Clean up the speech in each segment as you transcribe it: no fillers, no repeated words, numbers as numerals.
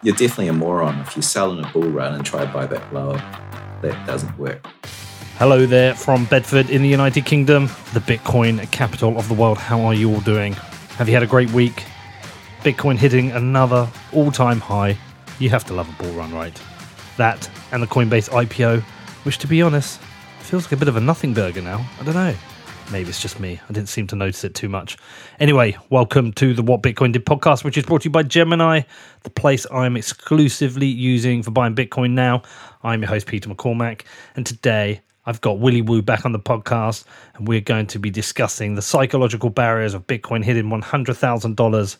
you're definitely a moron if you sell in a bull run and try to buy back lower. That doesn't work. Hello there from Bedford in the United Kingdom, the Bitcoin capital of the world. How are you all doing? Have you had a great week? Bitcoin hitting another all-time high. You have to love a bull run, right? That and the Coinbase IPO, which to be honest, feels like a bit of a nothing burger now. I don't know. Maybe it's just me. I didn't seem to notice it too much. Anyway, welcome to the What Bitcoin Did podcast, which is brought to you by Gemini, the place I'm exclusively using for buying Bitcoin now. I'm your host, Peter McCormack, and today I've got Willy Woo back on the podcast, and we're going to be discussing the psychological barriers of Bitcoin hitting $100,000,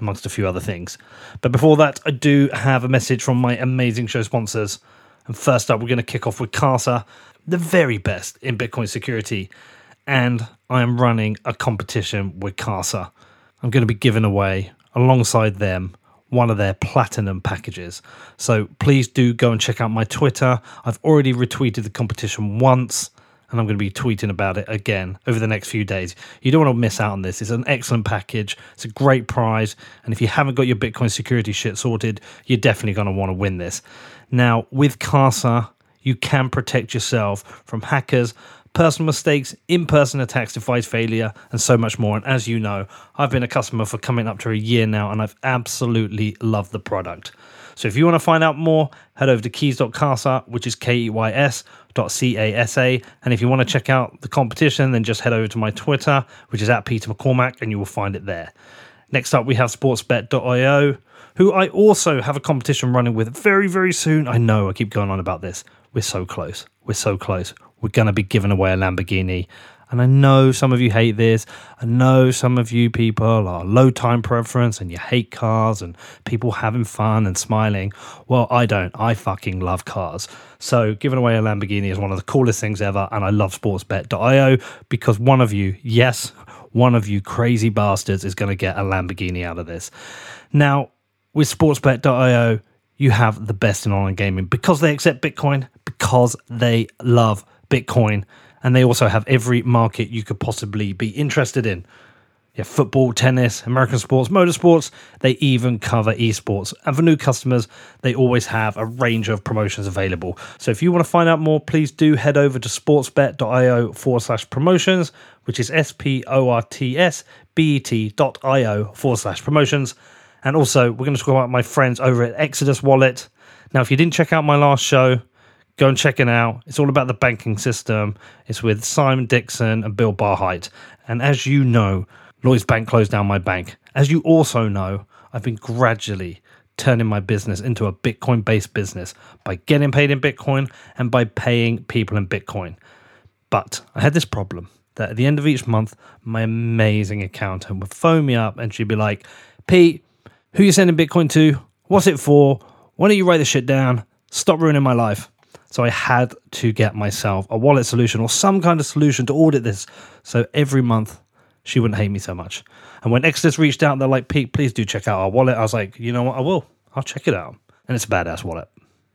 amongst a few other things. But before that, I do have a message from my amazing show sponsors. And first up, we're going to kick off with Casa, the very best in Bitcoin security. And I am running a competition with Casa. I'm going to be giving away, alongside them, one of their platinum packages. So please do go and check out my Twitter. I've already retweeted the competition once, and I'm going to be tweeting about it again over the next few days. You don't want to miss out on this. It's an excellent package. It's a great prize. And if you haven't got your Bitcoin security shit sorted, you're definitely going to want to win this. Now, with Casa, you can protect yourself from hackers, personal mistakes, in-person attacks, device failure, and so much more. And as you know, I've been a customer for coming up to a year now, and I've absolutely loved the product. So if you want to find out more, head over to keys.casa, which is keys.casa. And if you want to check out the competition, then just head over to my Twitter, which is @PeterMcCormack, and you will find it there. Next up, we have sportsbet.io, who I also have a competition running with very, very soon. I know, I keep going on about this. We're so close. We're so close. We're going to be giving away a Lamborghini. And I know some of you hate this. I know some of you people are low time preference and you hate cars and people having fun and smiling. Well, I don't. I fucking love cars. So giving away a Lamborghini is one of the coolest things ever. And I love sportsbet.io because one of you, yes, one of you crazy bastards is going to get a Lamborghini out of this. Now, with sportsbet.io, you have the best in online gaming because they accept Bitcoin, because they love Bitcoin, and they also have every market you could possibly be interested in. Yeah, football, tennis, American sports, motorsports, they even cover esports. And for new customers, they always have a range of promotions available. So if you want to find out more, please do head over to sportsbet.io/promotions, which is sportsbet.io/promotions. And also, we're going to talk about my friends over at Exodus Wallet. Now, if you didn't check out my last show, go and check it out. It's all about the banking system. It's with Simon Dixon and Bill Barheit. And as you know, Lloyds Bank closed down my bank. As you also know, I've been gradually turning my business into a Bitcoin-based business by getting paid in Bitcoin and by paying people in Bitcoin. But I had this problem that at the end of each month, my amazing accountant would phone me up and she'd be like, Pete, who are you sending Bitcoin to? What's it for? Why don't you write this shit down? Stop ruining my life. So I had to get myself a wallet solution or some kind of solution to audit this. So every month, she wouldn't hate me so much. And when Exodus reached out, they're like, Pete, please do check out our wallet. I was like, you know what? I will. I'll check it out. And it's a badass wallet.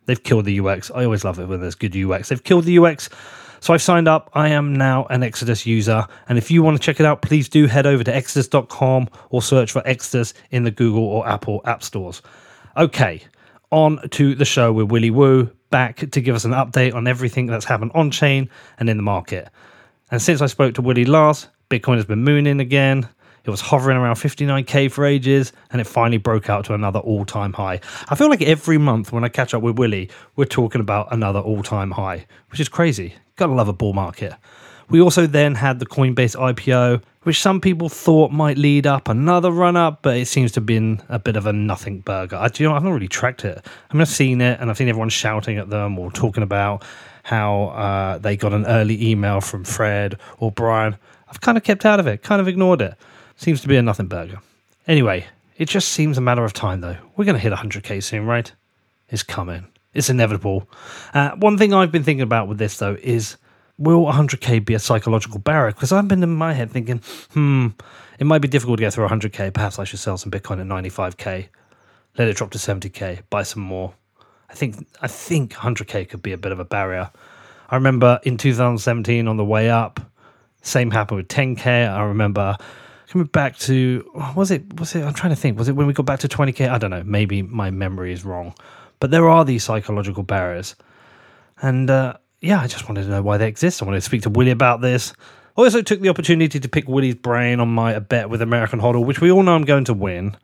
They've killed the UX. I always love it when there's good UX. They've killed the UX. So I've signed up. I am now an Exodus user. And if you want to check it out, please do head over to exodus.com or search for Exodus in the Google or Apple app stores. Okay, on to the show with Willy Woo, back to give us an update on everything that's happened on-chain and in the market. And since I spoke to Willy last, Bitcoin has been mooning again. It was hovering around 59k for ages, and it finally broke out to another all-time high. I feel like every month when I catch up with Willy, we're talking about another all-time high, which is crazy. Gotta love a bull market. We also then had the Coinbase IPO, which some people thought might lead up another run-up, but it seems to have been a bit of a nothing burger. I've not really tracked it. I mean, I've seen it, and I've seen everyone shouting at them or talking about how they got an early email from Fred or Brian. I've kind of kept out of it, kind of ignored it. Seems to be a nothing burger. Anyway, it just seems a matter of time, though. We're going to hit 100k soon, right? It's coming. It's inevitable. One thing I've been thinking about with this, though, is will 100k be a psychological barrier? Because I've been in my head thinking, it might be difficult to get through 100k. Perhaps I should sell some Bitcoin at 95k, let it drop to 70k, buy some more. I think 100k could be a bit of a barrier. I remember in 2017 on the way up, same happened with 10k. I remember coming back to, was it, I'm trying to think, was it when we got back to 20K? I don't know, maybe my memory is wrong. But there are these psychological barriers. And yeah, I just wanted to know why they exist. I wanted to speak to Willy about this. I also took the opportunity to pick Willy's brain on my bet with American HODL, which we all know I'm going to win.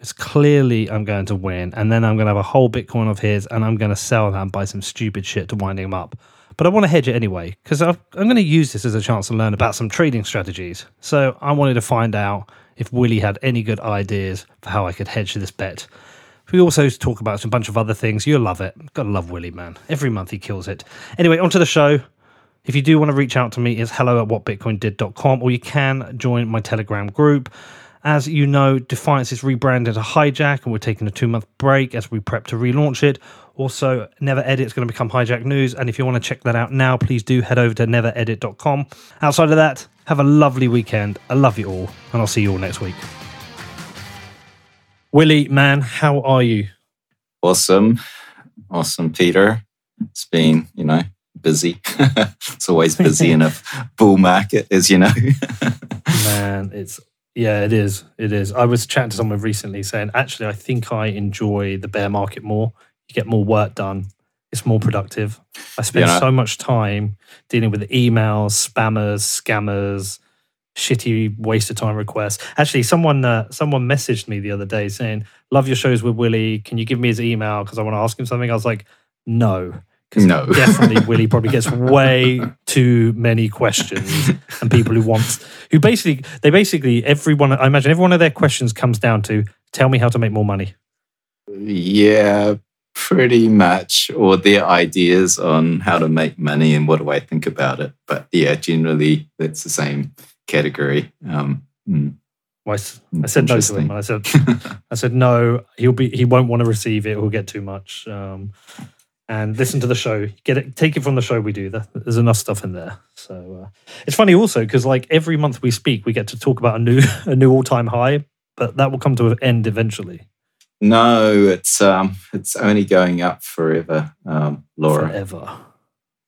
It's clearly I'm going to win. And then I'm going to have a whole Bitcoin of his, and I'm going to sell that and buy some stupid shit to wind him up. But I want to hedge it anyway, because I'm going to use this as a chance to learn about some trading strategies. So I wanted to find out if Willy had any good ideas for how I could hedge this bet. We also talk about a bunch of other things. You'll love it. Gotta love Willy, man. Every month he kills it. Anyway, onto the show. If you do want to reach out to me, it's hello@whatbitcoindid.com, or you can join my Telegram group. As you know, Defiance is rebranded to Hijack, and we're taking a 2-month break as we prep to relaunch it. Also, Never Edit is going to become Hijack News, and if you want to check that out now, please do head over to neveredit.com. Outside of that, have a lovely weekend. I love you all, and I'll see you all next week. Willy, man, how are you? Awesome. Awesome, Peter. It's been, you know, busy. It's always busy in a bull market, as you know. Man, it's... Yeah, it is. It is. I was chatting to someone recently saying, actually, I think I enjoy the bear market more. You get more work done. It's more productive. I spend so much time dealing with emails, spammers, scammers, shitty waste of time requests. Actually, someone messaged me the other day saying, love your shows with Willy. Can you give me his email? Because I want to ask him something. I was like, no. No. Definitely Willy probably gets way too many questions, and people who basically everyone, I imagine every one of their questions comes down to, tell me how to make more money. Yeah, pretty much. Or their ideas on how to make money and what do I think about it. But yeah, generally that's the same category. Well, I said no to him. I said no, he won't want to receive it, he'll get too much. And listen to the show. Take it from the show we do. There's enough stuff in there. So it's funny also because like every month we speak, we get to talk about a new all-time high, but that will come to an end eventually. No, it's only going up forever, Laura. Forever.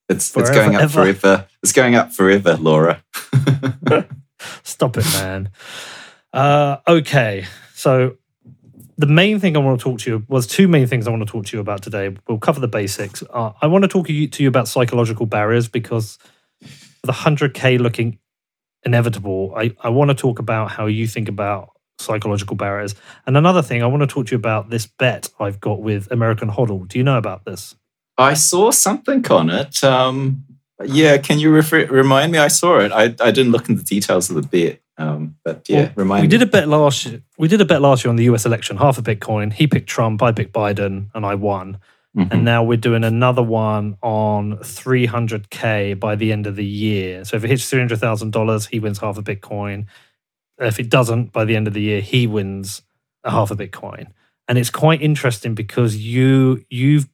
It's going up forever. It's going up forever, Laura. Stop it, man. Okay, so. The main thing I want to talk to you was two main things I want to talk to you about today. We'll cover the basics. I want to talk to you about psychological barriers because the 100K looking inevitable, I want to talk about how you think about psychological barriers. And another thing, I want to talk to you about this bet I've got with American HODL. Do you know about this? I saw something on it. Yeah, can you remind me? I saw it. I didn't look into the details of the bet. But yeah, well, remind me. We did a bet last year on the US election, half a Bitcoin. He picked Trump, I picked Biden, and I won. Mm-hmm. And now we're doing another one on 300K by the end of the year. So if it hits $300,000, he wins half a Bitcoin. If it doesn't, by the end of the year, he wins a half a Bitcoin. And it's quite interesting because you've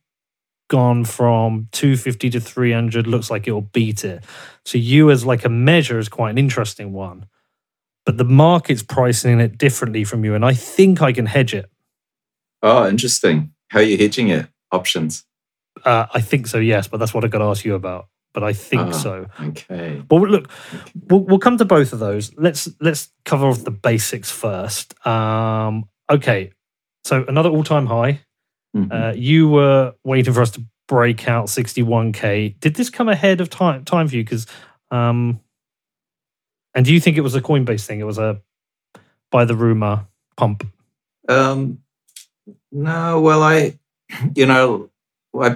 gone from 250 to 300, looks like it'll beat it. So you as like a measure is quite an interesting one. But the market's pricing it differently from you, and I think I can hedge it. Oh, interesting. How are you hedging it? Options? I think so, yes, but that's what I got to ask you about. But I think so. Okay. Well, look, we'll come to both of those. Let's cover off the basics first. Okay, so another all-time high. Mm-hmm. You were waiting for us to break out 61K. Did this come ahead of time for you? Because... And do you think it was a Coinbase thing? It was a by the rumor pump? No, well, I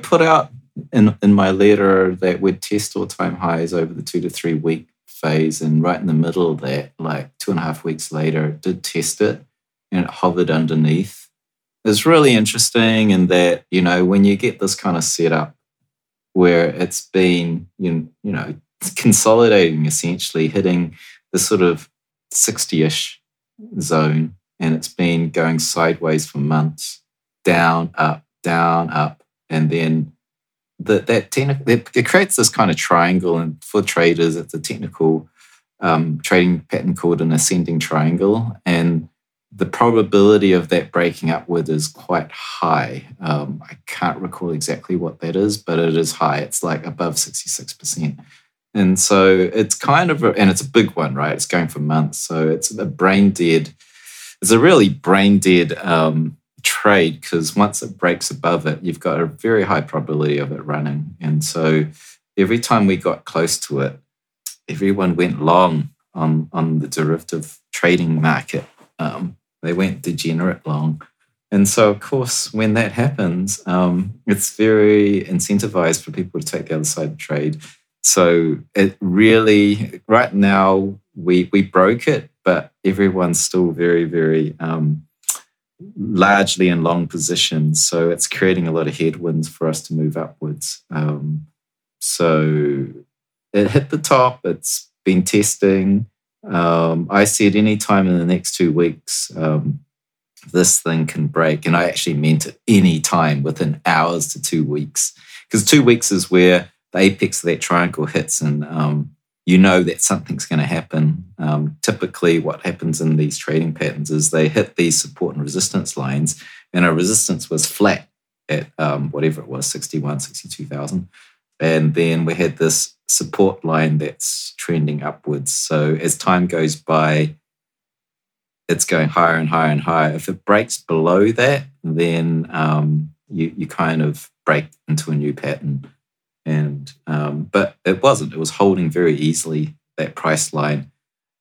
put out in my letter that we'd test all-time highs over the 2 to 3 week phase, and right in the middle of that, like 2.5 weeks later, it did test it and it hovered underneath. It's really interesting in that, you know, when you get this kind of setup where it's been, you know, it's consolidating, essentially hitting the sort of 60-ish zone, and it's been going sideways for months, down, up, and then it creates this kind of triangle. And for traders, it's a technical trading pattern called an ascending triangle, and the probability of that breaking upward is quite high. I can't recall exactly what that is, but it is high. It's like above 66%. And so it's kind of, and it's a big one, right? It's going for months. So it's a brain dead, it's a really brain dead trade, because once it breaks above it, you've got a very high probability of it running. And so every time we got close to it, everyone went long on the derivative trading market. They went degenerate long. And so, of course, when that happens, it's very incentivized for people to take the other side of trade. So it really, right now, we broke it, but everyone's still very, very largely in long positions. So it's creating a lot of headwinds for us to move upwards. So it hit the top. It's been testing. I said anytime in the next 2 weeks, this thing can break. And I actually meant it any time within hours to 2 weeks, because 2 weeks is where the apex of that triangle hits, and you know that something's going to happen. Typically what happens in these trading patterns is they hit these support and resistance lines, and our resistance was flat at whatever it was, 61, 62,000. And then we had this support line that's trending upwards. So as time goes by, it's going higher and higher and higher. If it breaks below that, then you kind of break into a new pattern. And but it wasn't. It was holding very easily, that price line.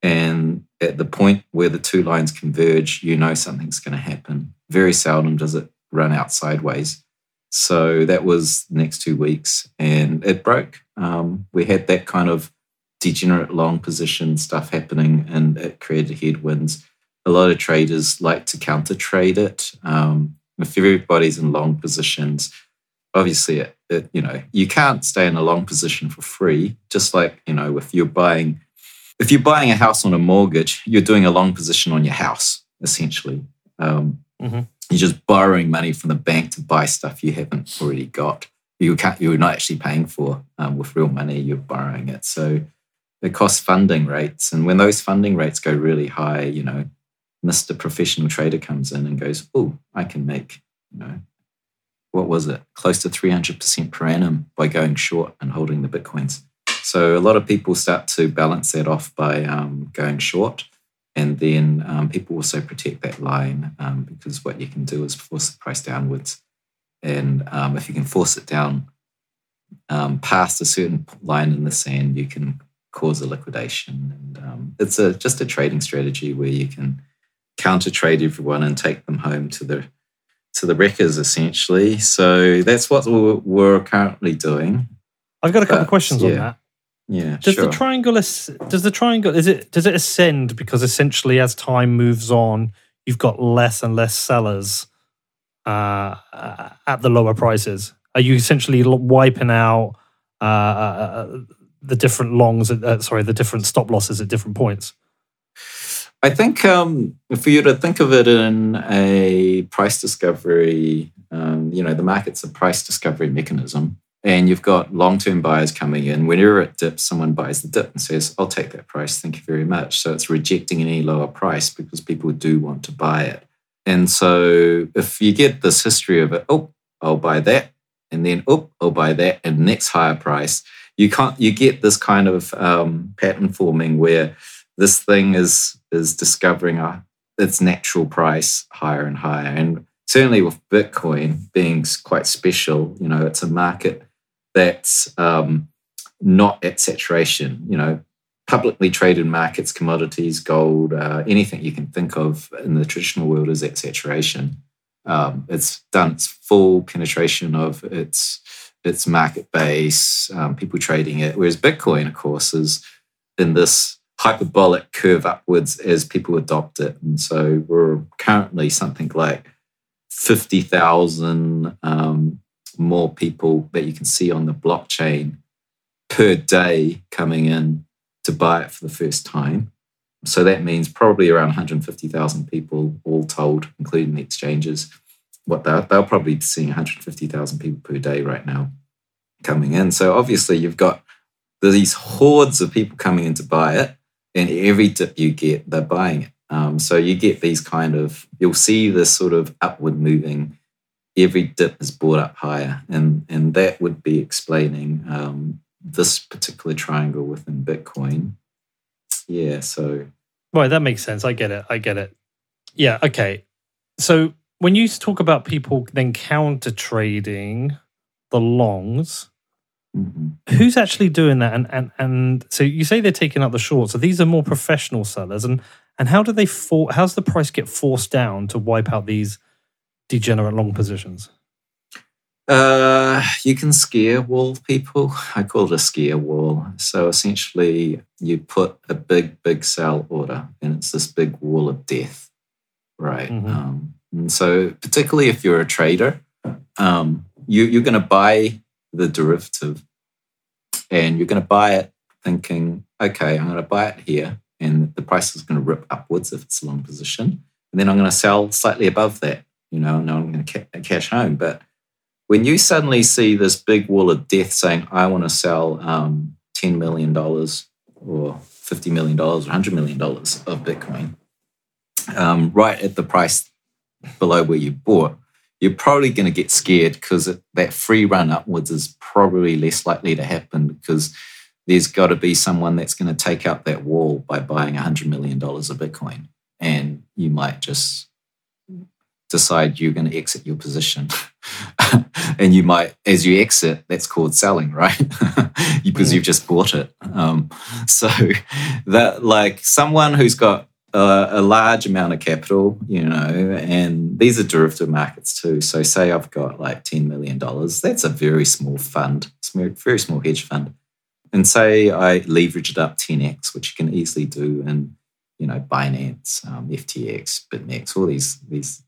And at the point where the two lines converge, you know something's going to happen. Very seldom does it run out sideways. So that was the next 2 weeks, and it broke. We had that kind of degenerate long position stuff happening, and it created headwinds. A lot of traders like to counter trade it. If everybody's in long positions, obviously, you can't stay in a long position for free. Just like, if you're buying a house on a mortgage, you're doing a long position on your house, essentially. You're just borrowing money from the bank to buy stuff you haven't already got. You're not actually paying for with real money. You're borrowing it. So it costs funding rates. And when those funding rates go really high, Mr. Professional Trader comes in and goes, oh, I can make, close to 300% per annum by going short and holding the Bitcoins. So a lot of people start to balance that off by going short. And then people also protect that line because what you can do is force the price downwards. And if you can force it down past a certain line in the sand, you can cause a liquidation. And it's just a trading strategy where you can counter trade everyone and take them home to the wreckers, essentially. So that's what we're currently doing. I've got a couple of questions on that. Yeah, does the triangle ascend, because essentially as time moves on, you've got less and less sellers at the lower prices? Are you essentially wiping out the different longs? The different stop losses at different points. I think for you to think of it in a price discovery, the market's a price discovery mechanism. And you've got long-term buyers coming in. Whenever it dips, someone buys the dip and says, I'll take that price, thank you very much. So it's rejecting any lower price because people do want to buy it. And so if you get this history of it, oh, I'll buy that, and then, oh, I'll buy that, and next higher price, you get this kind of pattern forming where this thing is discovering its natural price higher and higher. And certainly with Bitcoin being quite special, it's a market that's not at saturation. Publicly traded markets, commodities, gold, anything you can think of in the traditional world is at saturation. It's done its full penetration of its market base, people trading it. Whereas Bitcoin, of course, is in this hyperbolic curve upwards as people adopt it. And so we're currently something like 50,000 more people that you can see on the blockchain per day coming in to buy it for the first time. So that means probably around 150,000 people all told, including the exchanges. They're probably be seeing 150,000 people per day right now coming in. So obviously you've got these hordes of people coming in to buy it, and every dip you get, they're buying it. So you get these you'll see this sort of upward moving. Every dip is brought up higher, and that would be explaining this particular triangle within Bitcoin. Yeah, so... Right, that makes sense. I get it. Yeah, okay. So when you talk about people then counter-trading the longs, mm-hmm. who's actually doing that? And so you say they're taking up the shorts. So these are more professional sellers. And how do they how's the price get forced down to wipe out these degenerate long positions? You can scare wall people. I call it a scare wall. So essentially you put a big sell order and it's this big wall of death, right? Mm-hmm. And so particularly if you're a trader, you're going to buy the derivative and you're going to buy it thinking, okay, I'm going to buy it here and the price is going to rip upwards if it's a long position. And then I'm going to sell slightly above that, and I'm going to cash home. But when you suddenly see this big wall of death saying, I want to sell $10 million or $50 million or $100 million of Bitcoin, right at the price below where you bought, you're probably going to get scared because that free run upwards is probably less likely to happen because there's got to be someone that's going to take out that wall by buying $100 million of Bitcoin. And you might just decide you're going to exit your position. And you might, as you exit, that's called selling, right? Because you've just bought it. So that, like, someone who's got a large amount of capital, and these are derivative markets too. So say I've got like $10 million. That's a very small fund, very small hedge fund. And say I leverage it up 10x, which you can easily do in Binance, FTX, BitMEX, all these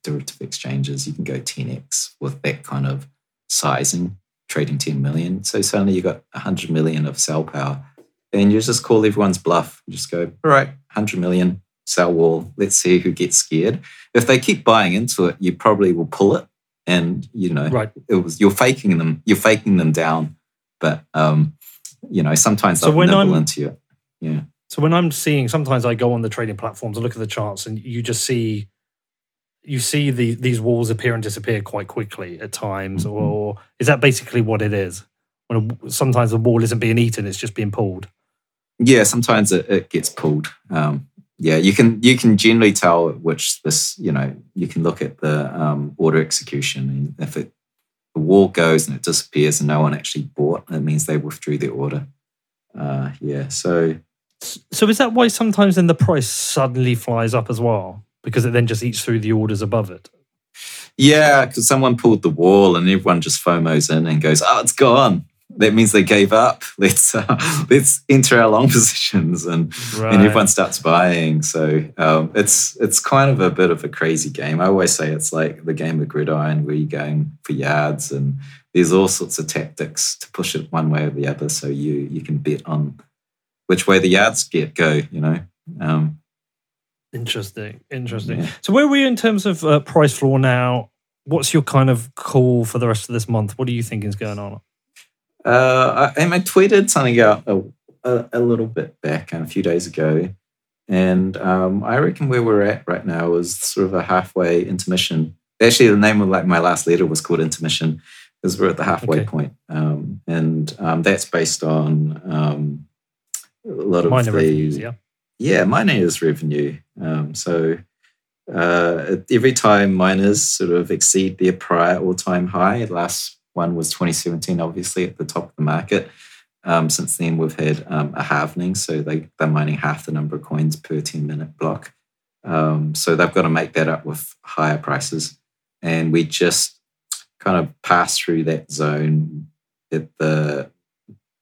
derivative exchanges. You can go 10x with that kind of sizing, trading 10 million. So suddenly you've got 100 million of sell power. And you just call everyone's bluff. You just go, all right, 100 million, sell wall. Let's see who gets scared. If they keep buying into it, you probably will pull it. And, right. You're faking them down. But, sometimes they'll nibble into you. Yeah. So when I'm seeing, sometimes I go on the trading platforms and look at the charts and you just see, these walls appear and disappear quite quickly at times. Mm-hmm. Or is that basically what it is? Sometimes the wall isn't being eaten, it's just being pulled. Yeah, sometimes it gets pulled. You can generally tell which this, you can look at the order execution. And if the wall goes and it disappears and no one actually bought, it means they withdrew their order. So is that why sometimes then the price suddenly flies up as well? Because it then just eats through the orders above it? Yeah, because someone pulled the wall and everyone just FOMOs in and goes, oh, it's gone. That means they gave up. Let's enter our long positions. And everyone starts buying. So it's kind of a bit of a crazy game. I always say it's like the game of gridiron where you're going for yards and there's all sorts of tactics to push it one way or the other. So you can bet on which way the yards go. Interesting. Yeah. So where are we in terms of price floor now? What's your kind of call for the rest of this month? What do you think is going on? I tweeted something out a little bit back a few days ago. And I reckon where we're at right now is sort of a halfway intermission. Actually, the name of my last letter was called Intermission because we're at the halfway point. And that's based on... a lot of minor revenues, miners revenue. Every time miners sort of exceed their prior all-time high, the last one was 2017, obviously at the top of the market. Since then, we've had a halvening, so they're mining half the number of coins per 10-minute block. So they've got to make that up with higher prices, and we just kind of passed through that zone at the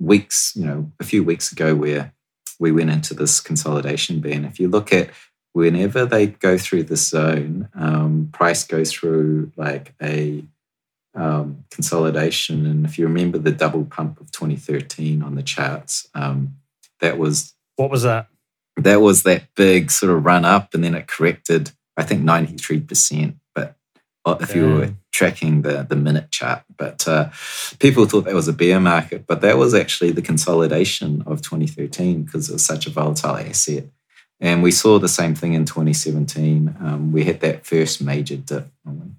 weeks, a few weeks ago where we went into this consolidation ban. If you look at whenever they go through the zone, price goes through like a consolidation. And if you remember the double pump of 2013 on the charts, what was that? That was that big sort of run up and then it corrected, I think 93%. If you were tracking the minute chart. But people thought that was a bear market, but that was actually the consolidation of 2013 because it was such a volatile asset. And we saw the same thing in 2017. We had that first major dip. I'm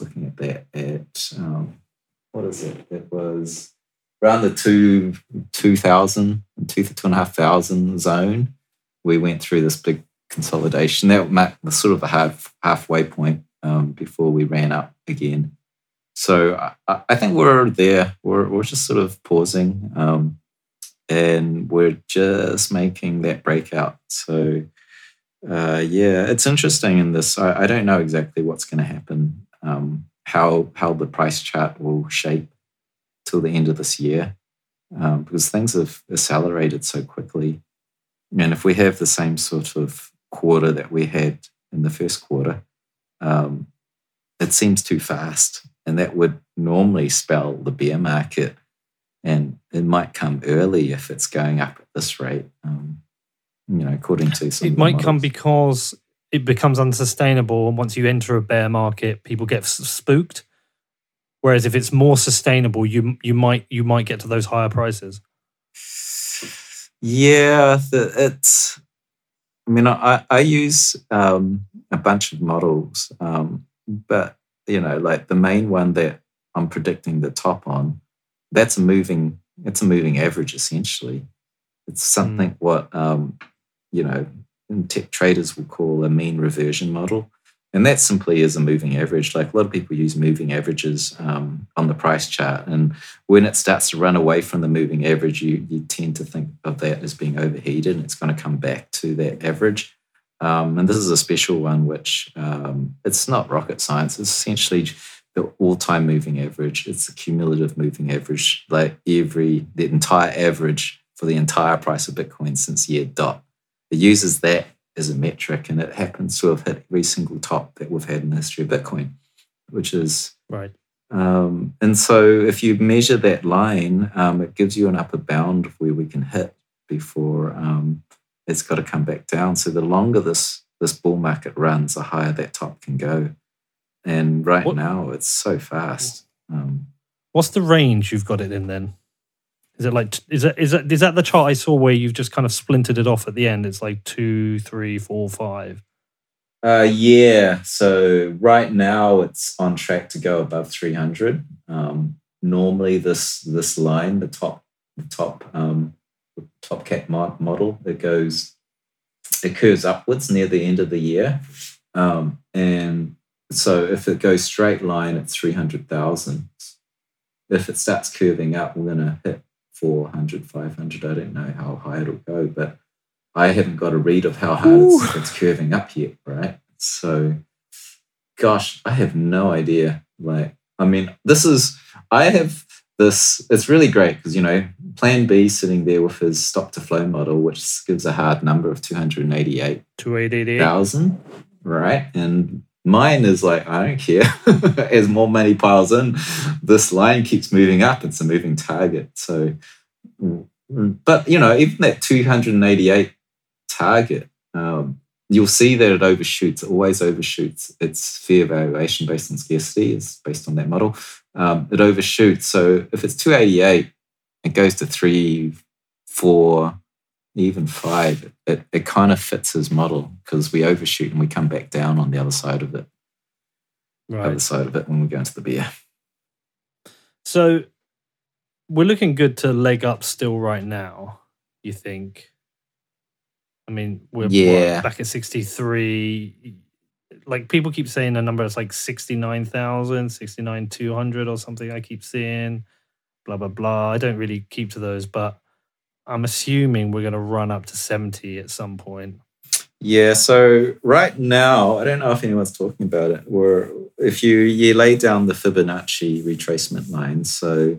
looking at that at, what is it? It was around the 2,000 to 2,500 zone, we went through this big consolidation. That was sort of a halfway point before we ran up again. So I think we're there. We're just sort of pausing, and we're just making that breakout. So yeah, it's interesting in this. I don't know exactly what's going to happen, how the price chart will shape till the end of this year, because things have accelerated so quickly. And if we have the same sort of quarter that we had in the first quarter, it seems too fast. And that would normally spell the bear market. And it might come early if it's going up at this rate, according to some. It might come because it becomes unsustainable. And once you enter a bear market, people get spooked. Whereas if it's more sustainable, you might get to those higher prices. Yeah, it's. I mean, I use a bunch of models, but like the main one that I'm predicting the top on, that's moving. It's a moving average essentially. It's something what tech traders will call a mean reversion model. And that simply is a moving average. Like a lot of people use moving averages on the price chart. And when it starts to run away from the moving average, you tend to think of that as being overheated and it's going to come back to that average. And this is a special one, which it's not rocket science. It's essentially the all-time moving average. It's the cumulative moving average, like the entire average for the entire price of Bitcoin since year dot. It uses that as a metric, and it happens to have hit every single top that we've had in the history of Bitcoin, which is right. And so if you measure that line, it gives you an upper bound where we can hit before it's got to come back down. So the longer this bull market runs, the higher that top can go. And now it's so fast. What's the range you've got it in then? Is it like is that the chart I saw where you've just kind of splintered it off at the end? It's like 2, 3, 4, 5. Yeah. So right now it's on track to go above 300. Normally this line, the top cap model, it curves upwards near the end of the year, and so if it goes straight line, it's 300,000. If it starts curving up, we're going to hit 400, 500. I don't know how high it'll go, but I haven't got a read of how high it's curving up yet, right? So, gosh, I have no idea. It's really great because, Plan B sitting there with his stop to flow model, which gives a hard number of 288,000, right? And mine is like, I don't care. As more money piles in, this line keeps moving up. It's a moving target. So, but, even that 288 target, you'll see that it overshoots. It always overshoots its fair valuation based on scarcity. It's based on that model. It overshoots. So if it's 288, it goes to 3, 4, even 5, it kind of fits his model because we overshoot and we come back down on the other side of it. Right. Other side of it when we go into the bear. So we're looking good to leg up still right now, you think? I mean, we're back at 63. Like people keep saying a number that's like 69,000, 69,200 or something I keep seeing, blah, blah, blah. I don't really keep to those, but I'm assuming we're going to run up to 70 at some point. Yeah, so right now, I don't know if anyone's talking about it. If you lay down the Fibonacci retracement line, so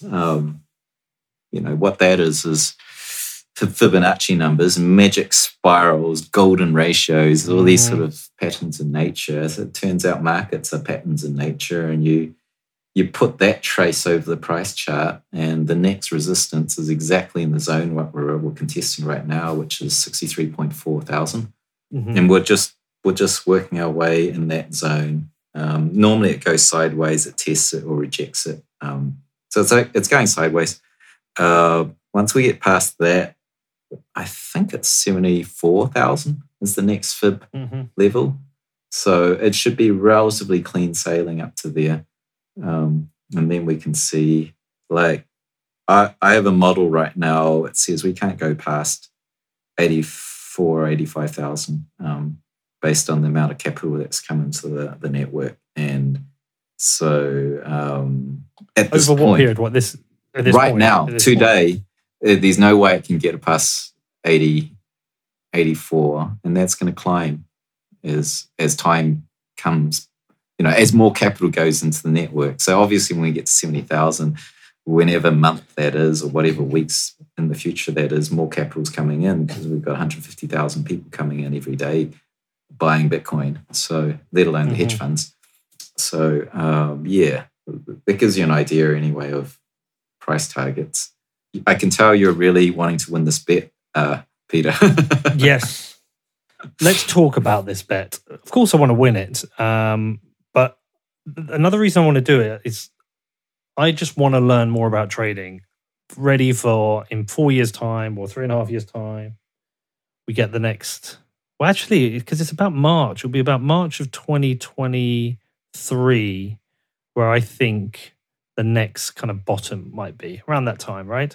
what that is Fibonacci numbers, magic spirals, golden ratios, all these sort of patterns in nature. So it turns out markets are patterns in nature, and you put that trace over the price chart, and the next resistance is exactly in the zone what we're contesting right now, which is 63,400, and we're just working our way in that zone. Normally, it goes sideways, it tests it or rejects it, so it's going sideways. Once we get past that, I think it's 74,000 is the next fib level, so it should be relatively clean sailing up to there. And then we can see, I have a model right now. It says we can't go past 84, 85,000 based on the amount of capital that's come into the network. And so at this point, over what period? What this at this right point, now at this today, point. There's no way it can get past 80, 84, and that's going to climb as time comes. You know, as more capital goes into the network. So obviously, when we get to 70,000, whenever month that is, or whatever weeks in the future that is, more capital's coming in because we've got 150,000 people coming in every day buying Bitcoin. So, let alone the hedge funds. So, yeah, that gives you an idea anyway of price targets. I can tell you're really wanting to win this bet, Peter. Yes. Let's talk about this bet. Of course, I want to win it. But another reason I want to do it is I just want to learn more about trading. Ready for in 4 years' time or 3.5 years' time, we get the next. Well, actually, because it's about March. It'll be about March of 2023 where I think the next kind of bottom might be. Around that time, right?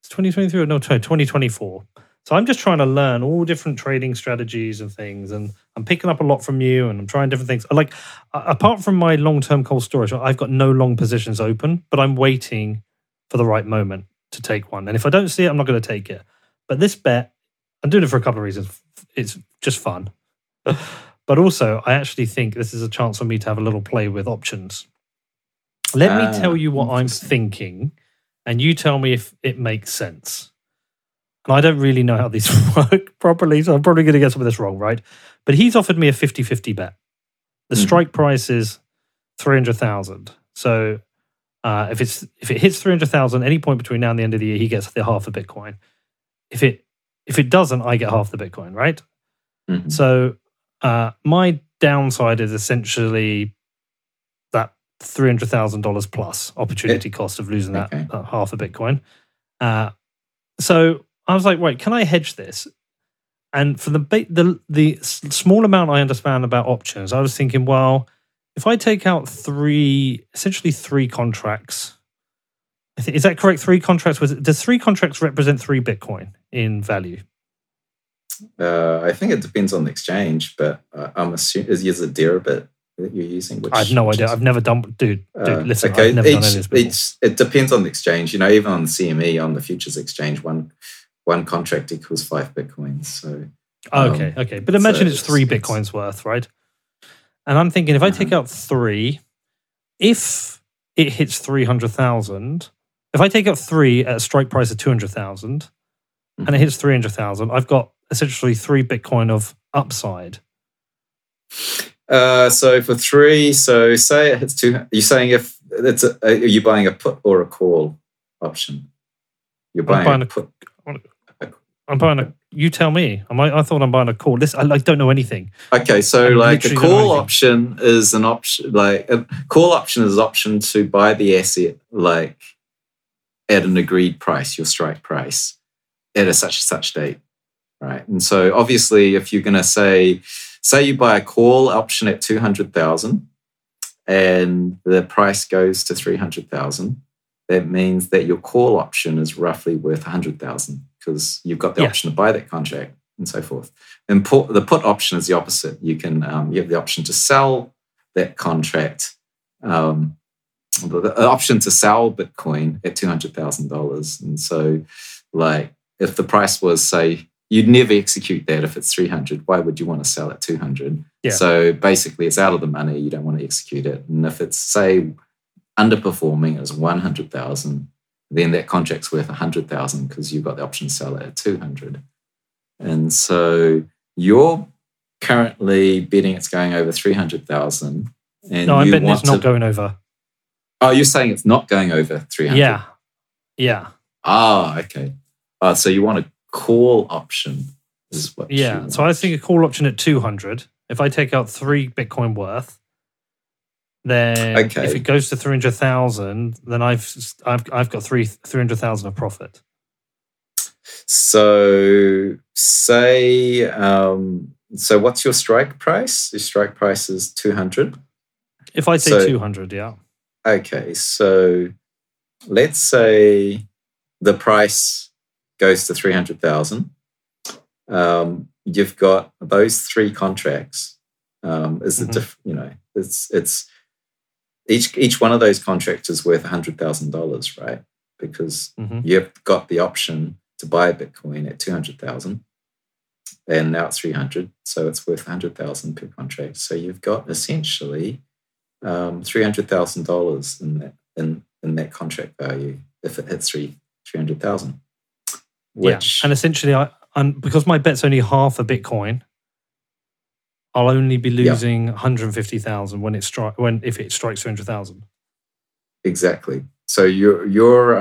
It's 2023 or no, 2024. So I'm just trying to learn all different trading strategies and things, and I'm picking up a lot from you, and I'm trying different things. Like, apart from my long-term cold storage, I've got no long positions open, but I'm waiting for the right moment to take one. And if I don't see it, I'm not going to take it. But this bet, I'm doing it for a couple of reasons. It's just fun. But also, I actually think this is a chance for me to have a little play with options. Let me tell you what I'm thinking, and you tell me if it makes sense. And I don't really know how these work properly, so I'm probably going to get some of this wrong, right? But he's offered me a 50-50 bet. The strike price is 300,000. So if it hits 300,000 any point between now and the end of the year, he gets the half of Bitcoin. If it doesn't, I get half the Bitcoin, right? Mm-hmm. So my downside is essentially that $300,000 plus opportunity cost of losing that half of Bitcoin. So I was like, wait, can I hedge this? And for the small amount I understand about options, I was thinking, well, if I take out essentially three contracts, is that correct? Three contracts? Does three contracts represent three Bitcoin in value? I think it depends on the exchange, but I'm assuming is a Deribit that you're using. Which I have no idea. I've never done. Dude, listen. Okay. I've never done this before. It depends on the exchange. You know, even on the CME, on the futures exchange, one contract equals 5 Bitcoins. So okay. But imagine it's 3 Bitcoins worth, right? And I'm thinking if I take out 3, if it hits 300,000, if I take out 3 at a strike price of 200,000 and it hits 300,000, I've got essentially 3 Bitcoin of upside. So for 3, so say it hits 200, you're saying if it's are you buying a put or a call option? You're buying a put. I'm buying a. You tell me. I thought I'm buying a call. This I don't know anything. Okay, so a call option is an option. Like a call option is an option to buy the asset like at an agreed price, your strike price, at a such and such date, right? And so obviously, if you're going to say you buy a call option at 200,000, and the price goes to 300,000, that means that your call option is roughly worth 100,000. Because you've got the option to buy that contract and so forth. And the put option is the opposite. You can you have the option to sell that contract, the option to sell Bitcoin at $200,000. And so, like, if the price was, say, you'd never execute that if it's 300. Why would you want to sell at 200? Yeah. So basically, it's out of the money. You don't want to execute it. And if it's, say, underperforming as 100,000. Then that contract's worth 100,000 because you've got the option to sell it at 200. And so you're currently betting it's going over 300,000. No, I'm betting it's not going over. Oh, you're saying it's not going over 300? Yeah. Ah, okay. So you want a call option is what you want. So I think a call option at 200. If I take out 3 Bitcoin worth, then if it goes to 300,000, then I've got 300,000 of profit. So say so what's your strike price? Your strike price is 200. If I say 200, yeah. Okay, so let's say the price goes to 300,000. You've got those three contracts. Is mm-hmm. It's each one of those contracts is worth $100,000, right? Because mm-hmm. you've got the option to buy Bitcoin at 200,000, and now it's 300, so it's worth 100,000 per contract. So you've got essentially $300,000 in that contract value if it hits 300,000. Which, yeah, and essentially, because my bet's only half a Bitcoin, I'll only be losing 150,000 if it strikes 300,000. Exactly. So you're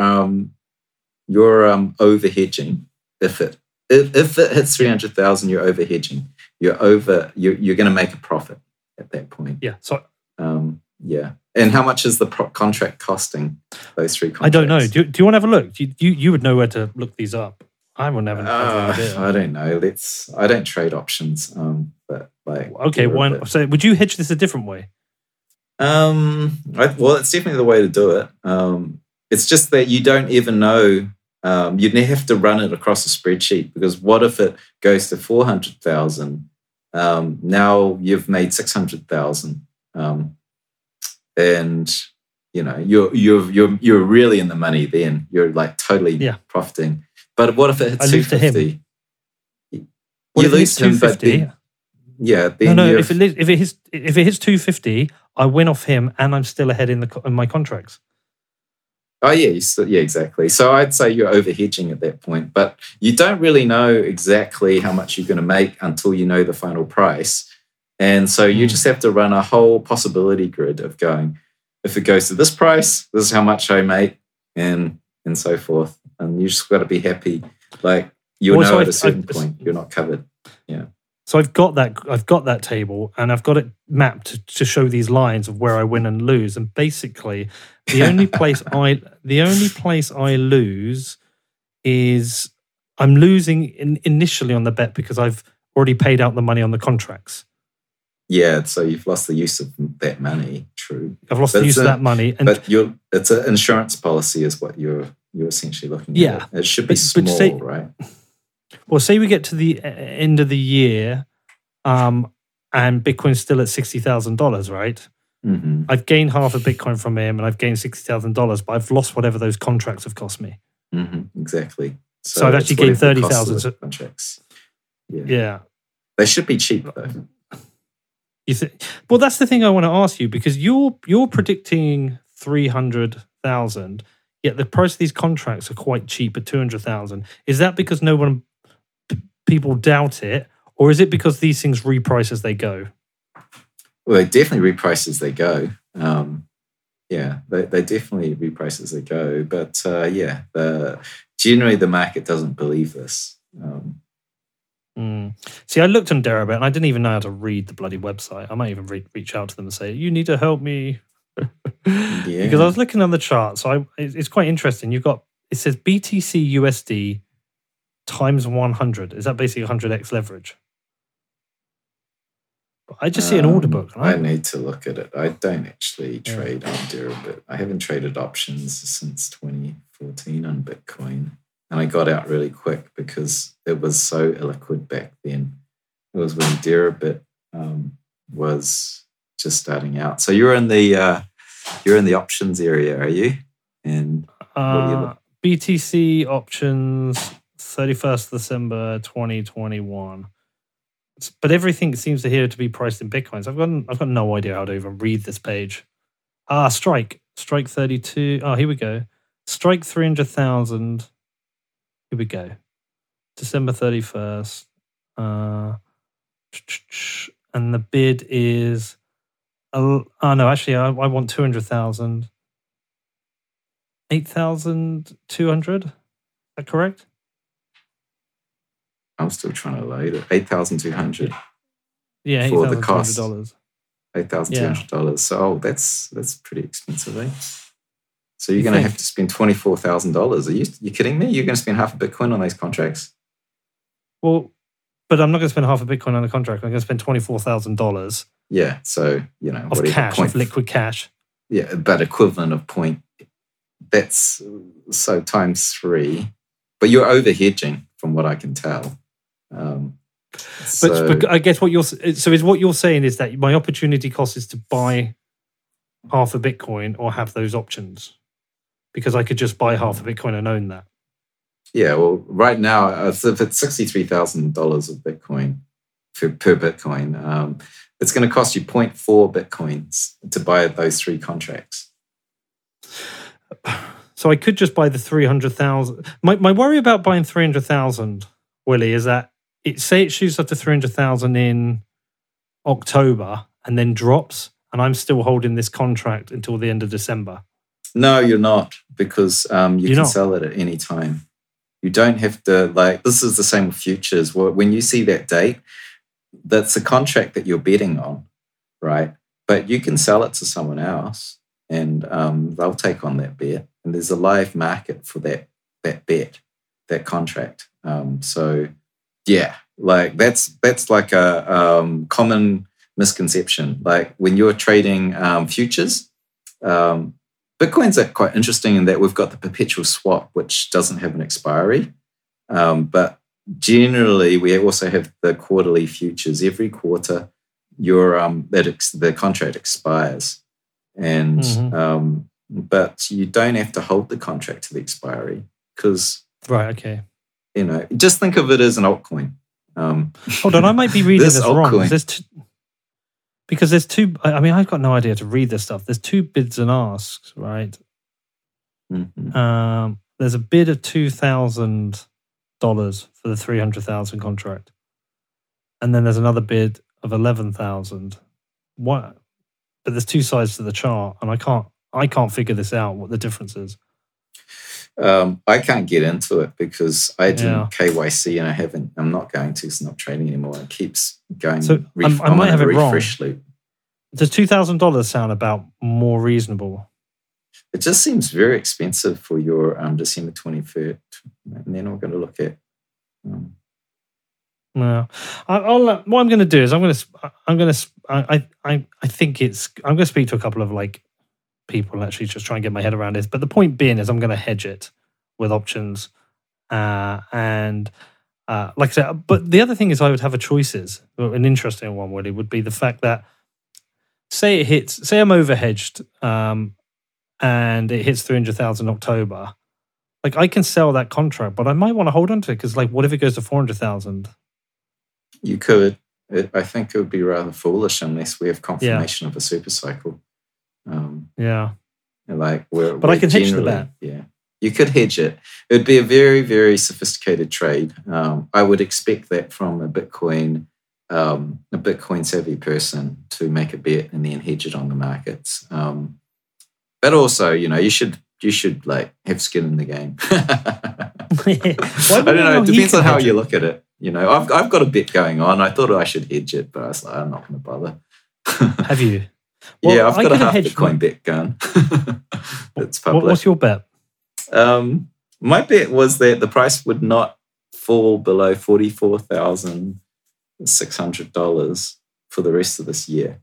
over-hedging. If it hits 300,000, you're over-hedging. You're going to make a profit at that point. Yeah. So And how much is the contract costing? Those three contracts. I don't know. Do you want to have a look? You would know where to look these up. I wouldn't have an idea. I don't know. I don't trade options. But like, okay, so would you hedge this a different way? It's definitely the way to do it. It's just that you don't even know. You'd have to run it across a spreadsheet, because what if it goes to 400,000? Now you've made 600,000, and you're really in the money. Then you're like totally profiting. But what if it hits 250? You lose him, but if it hits 250, I win off him, and I'm still ahead in my contracts. Oh yeah, exactly. So I'd say you're over-hedging at that point, but you don't really know exactly how much you're going to make until you know the final price, and so you just have to run a whole possibility grid of going, if it goes to this price, this is how much I make, and so forth. And you just got to be happy. Like know at a certain point you're not covered. Yeah. So I've got that table, and I've got it mapped to show these lines of where I win and lose. And basically, the only place I lose is I'm losing initially on the bet, because I've already paid out the money on the contracts. Yeah, so you've lost the use of that money. True, I've lost the use of that money. And but it's an insurance policy, is what you're essentially looking at. Yeah, it should be small, right? Well, say we get to the end of the year, and Bitcoin's still at $60,000, right? Mm-hmm. I've gained half a Bitcoin from him, and I've gained $60,000, but I've lost whatever those contracts have cost me. Mm-hmm. Exactly. So I've actually gained 30,000 contracts. Yeah, they should be cheap though. Well, that's the thing I want to ask you, because you're predicting 300,000. Yet the price of these contracts are quite cheap at 200,000. Is that because people doubt it, or is it because these things reprice as they go? Well, they definitely reprice as they go. They definitely reprice as they go. But generally the market doesn't believe this. See, I looked on Deribit, and I didn't even know how to read the bloody website. I might even reach out to them and say, "You need to help me." Because I was looking on the chart, so it's quite interesting. It says BTC USD times 100. Is that basically 100x leverage? But I just see an order book. Right? I need to look at it. I don't actually trade on Deribit. I haven't traded options since 2014 on Bitcoin, and I got out really quick because it was so illiquid back then. It was when Deribit was just starting out. So you're in the options area, are you? And BTC options, 31st December 2021. But everything seems to here to be priced in bitcoins. I've got no idea how to even read this page. Strike 32. Oh, here we go. Strike 300,000. Here we go. December 31st. And the bid is. Oh no! Actually, I want 200,000. 8,200. Is that correct? I'm still trying to load it. 8,200. Yeah, for the cost. $8,200. So that's pretty expensive, eh? So you're going to have to spend $24,000. Are you kidding me? You're going to spend half a Bitcoin on these contracts? Well, but I'm not going to spend half a Bitcoin on the contract. I'm going to spend $24,000. Yeah, so of liquid cash. Yeah, but equivalent of 0.8 that's so times three. But you're over hedging, from what I can tell. But I guess what you're saying is that my opportunity cost is to buy half a Bitcoin or have those options, because I could just buy half a Bitcoin and own that. Yeah, well, right now, if it's $63,000 of Bitcoin per Bitcoin, it's going to cost you 0.4 Bitcoins to buy those three contracts. So I could just buy the 300,000. My worry about buying 300,000, Willie, is that it shoots up to 300,000 in October and then drops, and I'm still holding this contract until the end of December. No, you're not, because you can sell it at any time. You don't have to, this is the same with futures. When you see that date, that's a contract that you're betting on, right? But you can sell it to someone else and they'll take on that bet. And there's a live market for that bet, that contract. That's like a common misconception. Like when you're trading futures, Bitcoins are quite interesting in that we've got the perpetual swap, which doesn't have an expiry. But generally, we also have the quarterly futures. Every quarter, the contract expires. And but you don't have to hold the contract to the expiry because... Right, okay. Just think of it as an altcoin. Hold on, I might be reading this wrong. Because there's two, I've got no idea to read this stuff. There's two bids and asks, right? Mm-hmm. There's a bid of $2,000 for the 300,000 contract. And then there's another bid of 11,000. What? But there's two sides to the chart, and I can't figure this out, what the difference is. I can't get into it because I didn't KYC and I'm not going to, it's not trading anymore. It keeps going. So I might have it wrong. Loop. Does $2,000 sound about more reasonable? It just seems very expensive for your December 23rd. And then I'm going to look at... what I'm going to do is I'm going to speak to a couple of people actually just try and get my head around this. But the point being is I'm going to hedge it with options. Like I said, but the other thing is I would have a choices. An interesting one, Willie, would be the fact that say I'm over-hedged and it hits 300,000 in October. I can sell that contract, but I might want to hold on to it because what if it goes to 400,000? You could. I think it would be rather foolish unless we have confirmation of a super cycle. I can hedge the bet. Yeah, you could hedge it. It would be a very, very sophisticated trade. I would expect that from a Bitcoin savvy person to make a bet and then hedge it on the markets. But also, you should have skin in the game. I don't know. It depends on how you look at it. I've got a bet going on. I thought I should hedge it, but I was like, I'm not going to bother. Have you? Well, I've got a half Bitcoin bet gun. That's public. What's your bet? My bet was that the price would not fall below $44,600 for the rest of this year.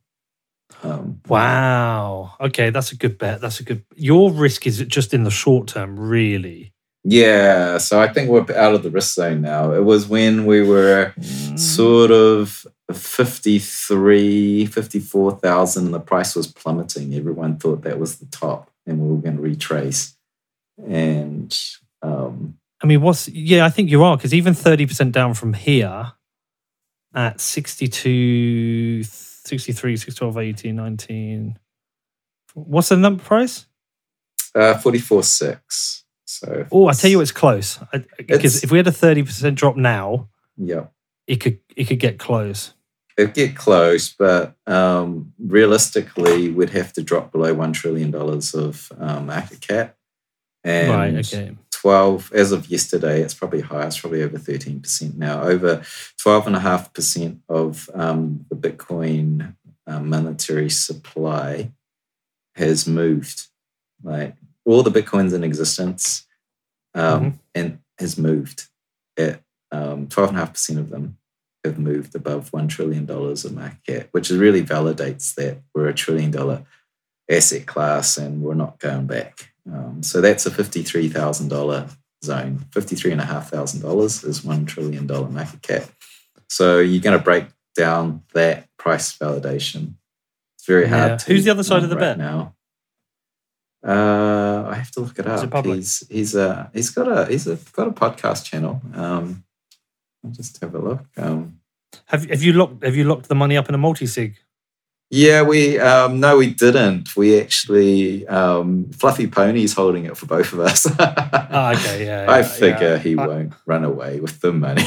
Wow. Okay, that's a good bet. Your risk is just in the short term, really. Yeah, so I think we're out of the risk zone now. It was when we were sort of 54,000 and the price was plummeting. Everyone thought that was the top and we were going to retrace. And I think you are, because even 30% down from here at 62, 63, 612, 18, 19. What's the number price? 44.6. So I tell you, it's close. Because if we had a 30% drop now, it could get close. It'd get close, but realistically, we'd have to drop below $1 trillion of market cap. And right, okay. 12, as of yesterday, it's probably higher. It's probably over 13% now. Over 12.5% of the Bitcoin monetary supply has moved. All the Bitcoins in existence and has moved. 12.5% of them have moved above $1 trillion of market cap, which really validates that we're a $1 trillion asset class and we're not going back. So that's a $53,000 zone. $53,500 is $1 trillion market cap. So you're going to break down that price validation. It's very hard to... Who's the other side of the bet? Now. I have to look it up. It he's got a podcast channel. I'll just have a look. Have you locked the money up in a multi-sig? Yeah, we didn't. We actually Fluffy Pony's holding it for both of us. I figure he won't run away with the money.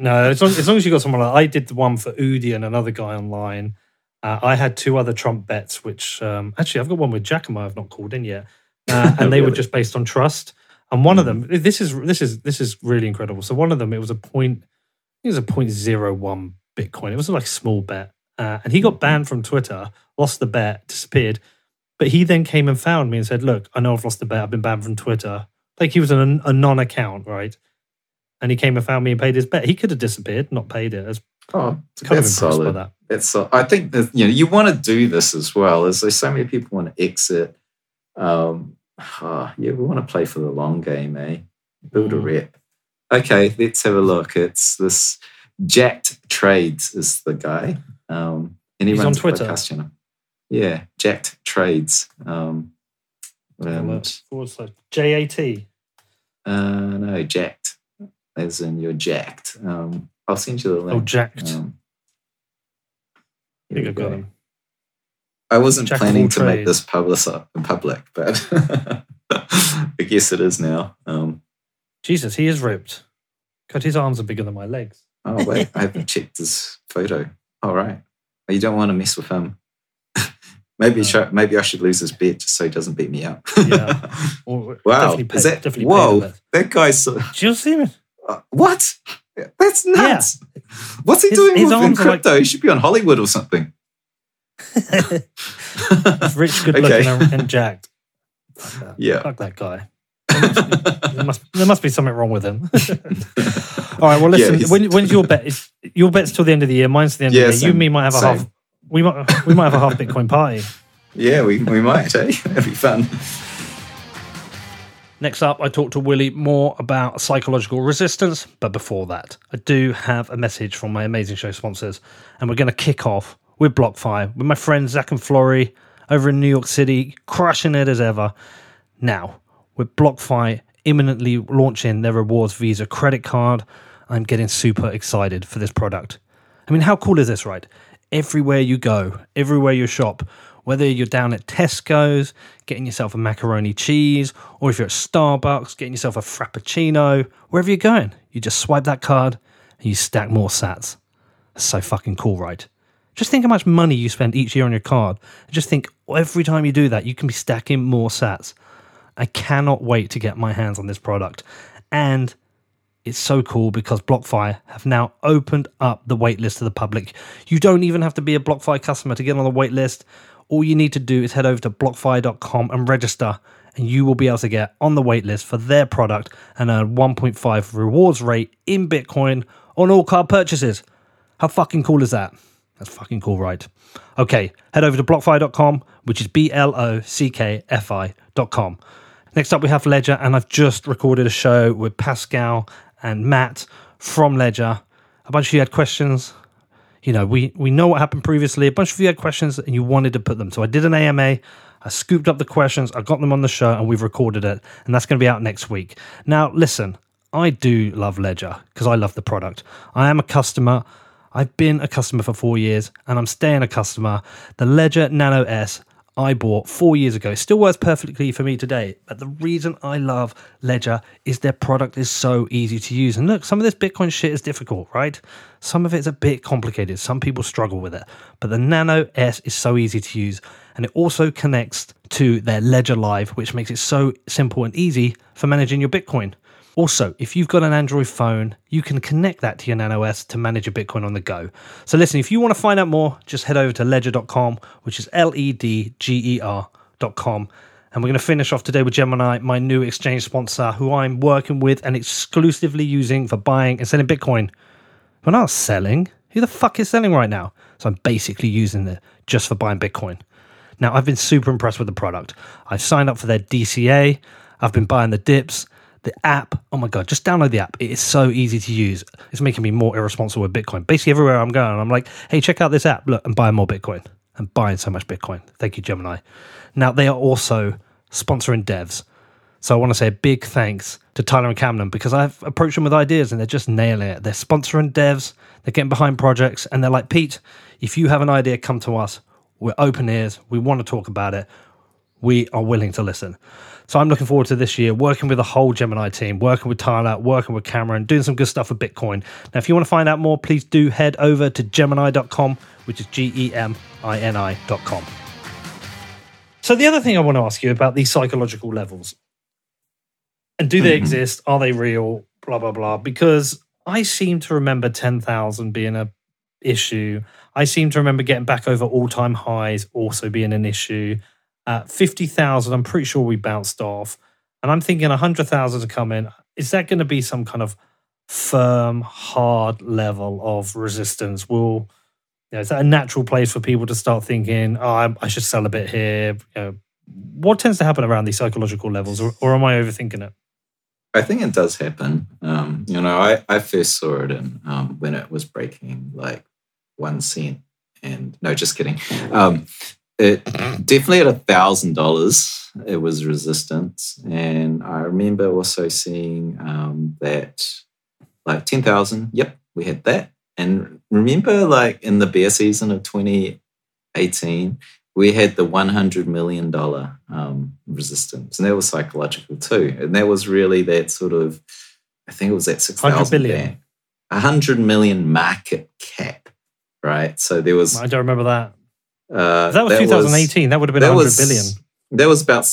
No, as long as you got someone like I did the one for Udi and another guy online. I had two other Trump bets, which actually I've got one with Giacomo I've not called in yet, and they were just based on trust. And one of them, this is really incredible. So one of them, it was a 0.01 Bitcoin. It was like a small bet, and he got banned from Twitter, lost the bet, disappeared. But he then came and found me and said, "Look, I know I've lost the bet. I've been banned from Twitter." Like he was a non-account, right? And he came and found me and paid his bet. He could have disappeared, not paid it. It's kind of impressed by that. I think that you want to do this as well. There's so many people want to exit. We want to play for the long game, eh? Build a rep. Okay, let's have a look. It's this Jacked Trades is the guy. He's on Twitter. Podcast channel. Yeah, Jacked Trades. JAT. No, Jacked. As in you're jacked. I'll send you the link. Oh, Jacked. I think I've got him. I wasn't planning to make this public, but I guess it is now. Jesus, he is ripped. God, his arms are bigger than my legs. Oh, wait, I haven't checked his photo. All right. You don't want to mess with him. Maybe I should lose his bet just so he doesn't beat me up. Yeah. Wow. That guy's... Did you see him? What? That's nuts. Yeah. What's he doing in crypto? He should be on Hollywood or something. He's rich, good looking, and jacked. Fuck that guy. There must be something wrong with him. All right, well, listen, when's your bet? Your bet's till the end of the year. Mine's till the end of the year. You and me might have a half... We might have a half Bitcoin party. Yeah, we might, eh? That'd be fun. Next up, I talk to Willy more about psychological resistance. But before that, I do have a message from my amazing show sponsors. And we're going to kick off with BlockFi, with my friends Zach and Flory over in New York City, crushing it as ever. Now, with BlockFi imminently launching their rewards Visa credit card, I'm getting super excited for this product. I mean, how cool is this, right? Everywhere you go, everywhere you shop, whether you're down at Tesco's getting yourself a macaroni cheese, or if you're at Starbucks getting yourself a frappuccino, wherever you're going, you just swipe that card and you stack more sats. That's so fucking cool, right? Just think how much money you spend each year on your card. Just think every time you do that, you can be stacking more sats. I cannot wait to get my hands on this product. And it's so cool because BlockFi have now opened up the waitlist to the public. You don't even have to be a BlockFi customer to get on the waitlist. All you need to do is head over to blockfi.com and register, and you will be able to get on the waitlist for their product and earn 1.5 rewards rate in Bitcoin on all card purchases. How fucking cool is that? That's fucking cool, right? Okay, head over to blockfi.com, which is BLOCKFI.com. Next up, we have Ledger, and I've just recorded a show with Pascal and Matt from Ledger. A bunch of you had questions. We know what happened previously. A bunch of you had questions and you wanted to put them. So I did an AMA. I scooped up the questions. I got them on the show and we've recorded it. And that's going to be out next week. Now, listen, I do love Ledger because I love the product. I am a customer. I've been a customer for 4 years and I'm staying a customer. The Ledger Nano S I bought 4 years ago. It still works perfectly for me today. But the reason I love Ledger is their product is so easy to use. And look, some of this Bitcoin shit is difficult, right? Some of it's a bit complicated. Some people struggle with it. But the Nano S is so easy to use. And it also connects to their Ledger Live, which makes it so simple and easy for managing your Bitcoin. Also, if you've got an Android phone, you can connect that to your Nano S to manage your Bitcoin on the go. So listen, if you want to find out more, just head over to ledger.com, which is LEDGER.com. And we're going to finish off today with Gemini, my new exchange sponsor, who I'm working with and exclusively using for buying and selling Bitcoin. When I was selling, who the fuck is selling right now? So I'm basically using it just for buying Bitcoin. Now, I've been super impressed with the product. I've signed up for their DCA. I've been buying the dips. The app, oh my God, just download the app. It is so easy to use. It's making me more irresponsible with Bitcoin. Basically, everywhere I'm going, I'm like, hey, check out this app. Look, I'm buying more Bitcoin. I'm buying so much Bitcoin. Thank you, Gemini. Now, they are also sponsoring devs. So I want to say a big thanks to Tyler and Camden because I've approached them with ideas and they're just nailing it. They're sponsoring devs. They're getting behind projects. And they're like, Pete, if you have an idea, come to us. We're open ears. We want to talk about it. We are willing to listen. So I'm looking forward to this year, working with the whole Gemini team, working with Tyler, working with Cameron, doing some good stuff with Bitcoin. Now, if you want to find out more, please do head over to Gemini.com, which is Gemini.com. So the other thing I want to ask you about these psychological levels. And do they exist? Are they real? Blah, blah, blah. Because I seem to remember 10,000 being an issue. I seem to remember getting back over all-time highs also being an issue. 50,000, I'm pretty sure we bounced off. And I'm thinking 100,000 to come in. Is that going to be some kind of firm, hard level of resistance? Will, you know, is that a natural place for people to start thinking, oh, I should sell a bit here? You know, what tends to happen around these psychological levels, or am I overthinking it? I think it does happen. I first saw it in when it was breaking like 1 cent. And no, just kidding. It definitely at $1,000, it was resistance. And I remember also seeing that like 10,000. Yep, we had that. And remember like in the bear season of 2018, we had the $100 million resistance. And that was psychological too. And that was really that sort of, I think it was that 6,000. $100 million market cap, right? So there was... I don't remember that. That was 2018. That would have been $100 billion. That was about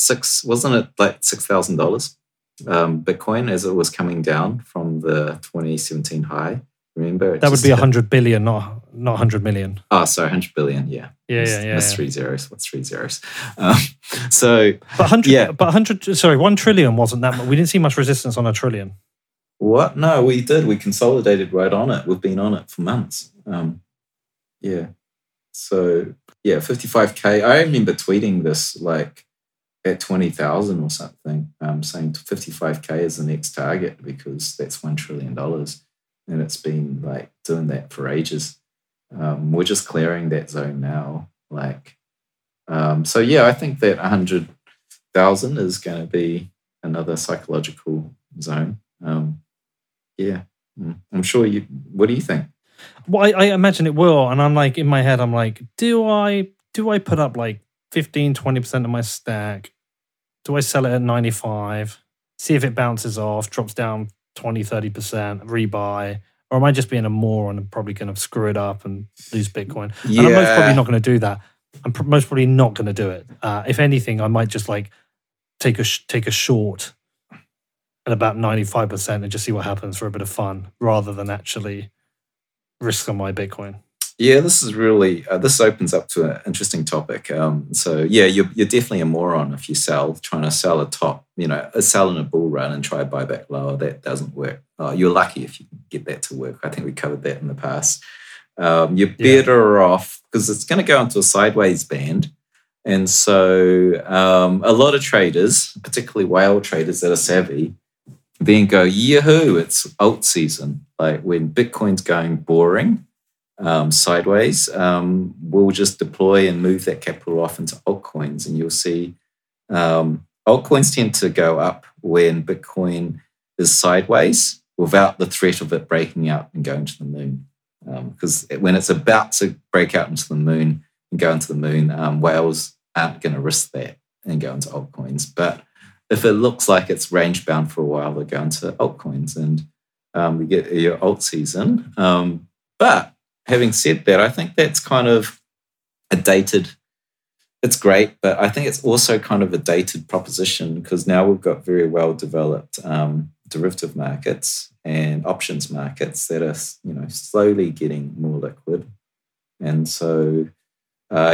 wasn't it like $6,000 Bitcoin as it was coming down from the 2017 high. Remember, that would be $100 billion, not $100 million. Oh, sorry, $100 billion. Yeah. That's 3 zeros. What's 3 zeros? Sorry, 1 trillion wasn't that much. We didn't see much resistance on 1 trillion. What? No, we did. We consolidated right on it. We've been on it for months. So, yeah, 55K. I remember tweeting this like at 20,000 or something, saying 55K is the next target because that's $1 trillion. And it's been like doing that for ages. We're just clearing that zone now. I think that 100,000 is going to be another psychological zone. I'm sure you... What do you think? Well, I imagine it will. And I'm like, in my head, I'm like, do I put up like 15, 20% of my stack? Do I sell it at 95? See if it bounces off, drops down 20, 30%, rebuy? Or am I just being a moron and probably going to screw it up and lose Bitcoin? Yeah. And I'm most probably not going to do that. I'm most probably not going to do it. If anything, I might just like take a short at about 95% and just see what happens for a bit of fun rather than actually... risk on my Bitcoin. Yeah, this is really this opens up to an interesting topic. You're definitely a moron if you trying to sell a top, sell in a bull run and try to buy back lower. That doesn't work. You're lucky if you get that to work. I think we covered that in the past. You're better off because it's going to go into a sideways band, and so a lot of traders, particularly whale traders that are savvy, then go, yahoo, it's alt season. Like when Bitcoin's going boring, sideways, we'll just deploy and move that capital off into altcoins. And you'll see altcoins tend to go up when Bitcoin is sideways without the threat of it breaking out and going to the moon. Because when it's about to break out into the moon and go into the moon, whales aren't going to risk that and go into altcoins. But if it looks like it's range bound for a while, they'll go into altcoins and we get your alt season. But having said that, I think that's kind of a dated, it's great, but I think it's also kind of a dated proposition because now we've got very well developed derivative markets and options markets that are, slowly getting more liquid. And so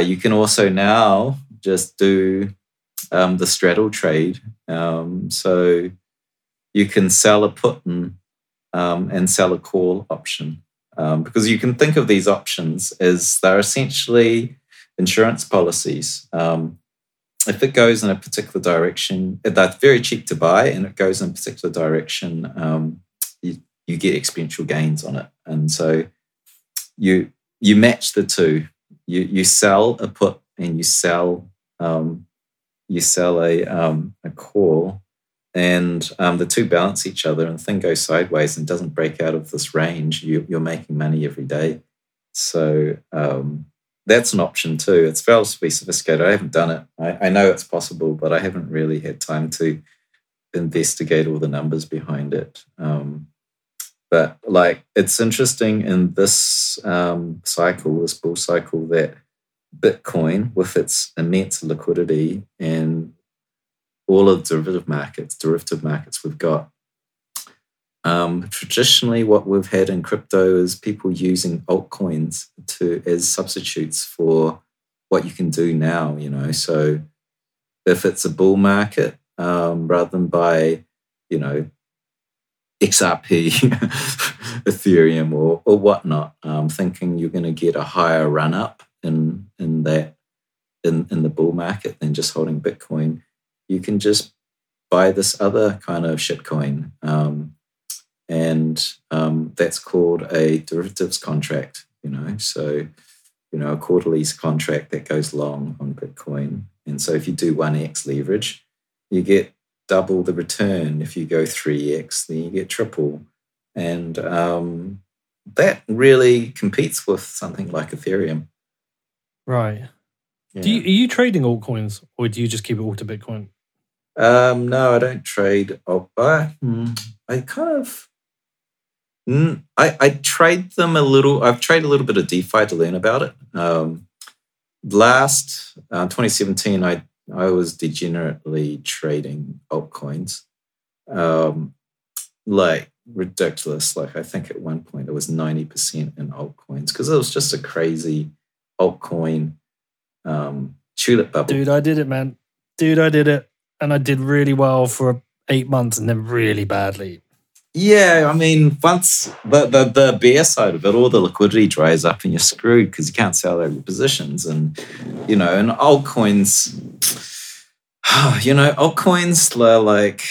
you can also now just do the straddle trade. So you can sell a put and sell a call option because you can think of these options as they're essentially insurance policies. If it goes in a particular direction, that's very cheap to buy, and it goes in a particular direction, you get exponential gains on it. And so you match the two. You sell a put and you sell a call, and the two balance each other, and the thing goes sideways and doesn't break out of this range, you're making money every day. So that's an option too. It's relatively sophisticated. I haven't done it. I know it's possible, but I haven't really had time to investigate all the numbers behind it. But like, it's interesting in this cycle, this bull cycle, that Bitcoin, with its immense liquidity and all of the derivative markets we've got. Traditionally, what we've had in crypto is people using altcoins as substitutes for what you can do now, you know. So if it's a bull market, rather than buy, you know, XRP, Ethereum or whatnot, thinking you're going to get a higher run up in the bull market than just holding Bitcoin, you can just buy this other kind of shitcoin. And that's called a derivatives contract, you know. So, you know, a quarterly contract that goes long on Bitcoin. And so if you do 1x leverage, you get double the return. If you go 3x, then you get triple. And that really competes with something like Ethereum. Right. Yeah. Are you trading altcoins, or do you just keep it all to Bitcoin? No, I don't trade altcoins. I trade them a little. I've traded a little bit of DeFi to learn about it. Last 2017, I was degenerately trading altcoins, like ridiculous. Like, I think at one point it was 90% in altcoins because it was just a crazy altcoin tulip bubble. Dude, I did it. And I did really well for 8 months and then really badly. Yeah, I mean, once the bear side of it, all the liquidity dries up and you're screwed because you can't sell out your positions. And, you know, and altcoins are like,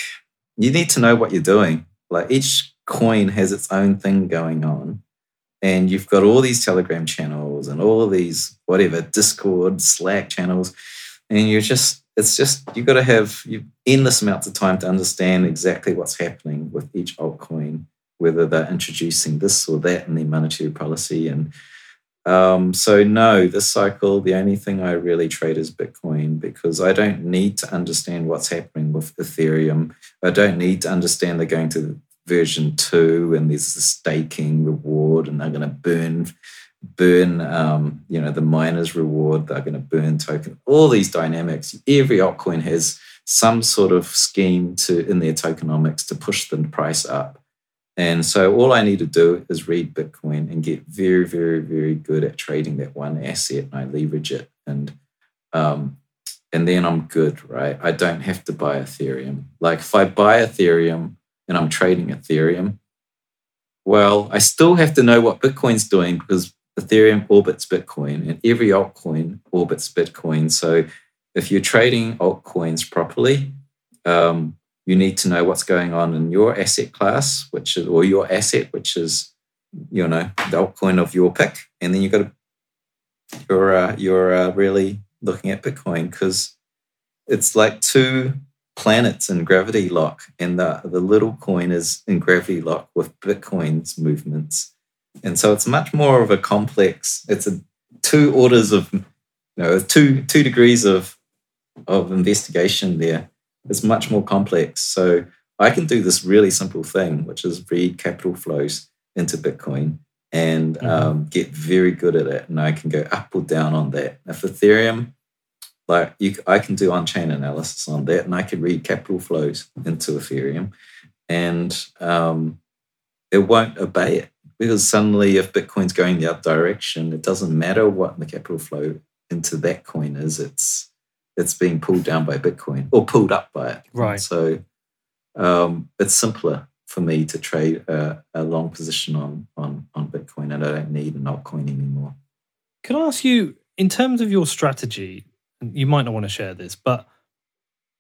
you need to know what you're doing. Like, each coin has its own thing going on. And you've got all these Telegram channels and all these whatever, Discord, Slack channels. And you got to have endless amounts of time to understand exactly what's happening with each altcoin, whether they're introducing this or that in their monetary policy. And so no, this cycle, the only thing I really trade is Bitcoin because I don't need to understand what's happening with Ethereum. I don't need to understand they're going to version 2 and there's the staking reward and they're going to burn you know, the miners reward, they're going to burn token, all these dynamics. Every altcoin has some sort of scheme in their tokenomics to push the price up. And so all I need to do is read Bitcoin and get very, very, very good at trading that one asset, and I leverage it, and then I'm good, right? I don't have to buy Ethereum. Like, if I buy Ethereum and I'm trading Ethereum, well, I still have to know what Bitcoin's doing because Ethereum orbits Bitcoin and every altcoin orbits Bitcoin. So if you're trading altcoins properly, you need to know what's going on in your asset class, which is, you know, the altcoin of your pick. And then you're really looking at Bitcoin because it's like two planets in gravity lock, and the little coin is in gravity lock with Bitcoin's movements. And so it's much more of a complex, it's a two orders of, you know, two degrees of investigation there. It's much more complex. So I can do this really simple thing, which is read capital flows into Bitcoin and get very good at it. And I can go up or down on that. If Ethereum, like, I can do on-chain analysis on that, and I can read capital flows into Ethereum, and it won't obey it. Because suddenly, if Bitcoin's going the other direction, it doesn't matter what the capital flow into that coin is. It's being pulled down by Bitcoin or pulled up by it. Right. So it's simpler for me to trade a long position on Bitcoin, and I don't need an altcoin anymore. Can I ask you, in terms of your strategy, you might not want to share this, but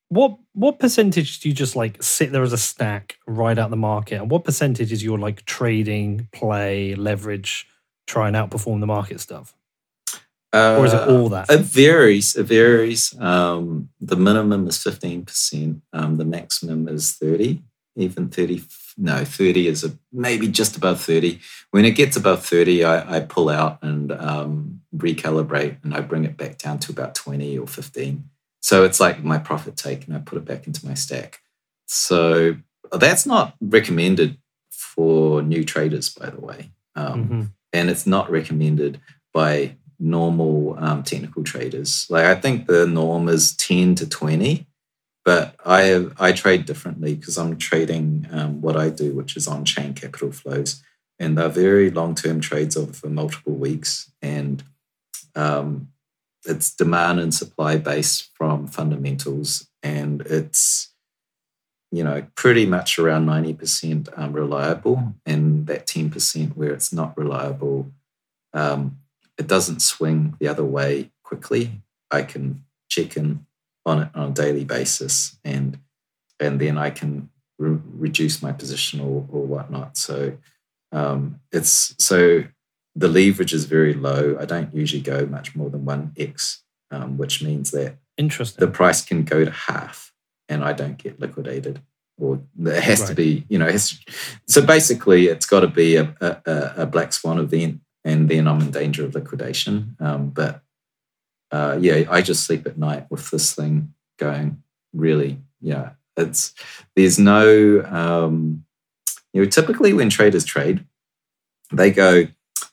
what percentage do you just like sit there as a stack, ride out the market, and what percentage is your like trading, play, leverage, try and outperform the market stuff? Or is it all that? It varies. It varies. The minimum is 15%. The maximum is 30, even 30. No, 30 is maybe just above 30. When it gets above 30, I pull out and recalibrate, and I bring it back down to about 20 or 15. So it's like my profit take, and I put it back into my stack. So that's not recommended for new traders, by the way. And it's not recommended by normal technical traders. Like I think the norm is 10 to 20, but I trade differently because I'm trading what I do, which is on-chain capital flows. And they're very long-term trades over multiple weeks. And it's demand and supply based from fundamentals. And it's, you know, pretty much around 90% reliable, and that 10% where it's not reliable, it doesn't swing the other way quickly. I can check in on it on a daily basis, and then I can reduce my position or whatnot. So it's so the leverage is very low. I don't usually go much more than 1x, which means that the price can go to half, and I don't get liquidated. Or it has to be, you know. So basically, it's got to be a black swan event. And then I'm in danger of liquidation. But I just sleep at night with this thing going. Really, yeah, there's no. Typically when traders trade, they go,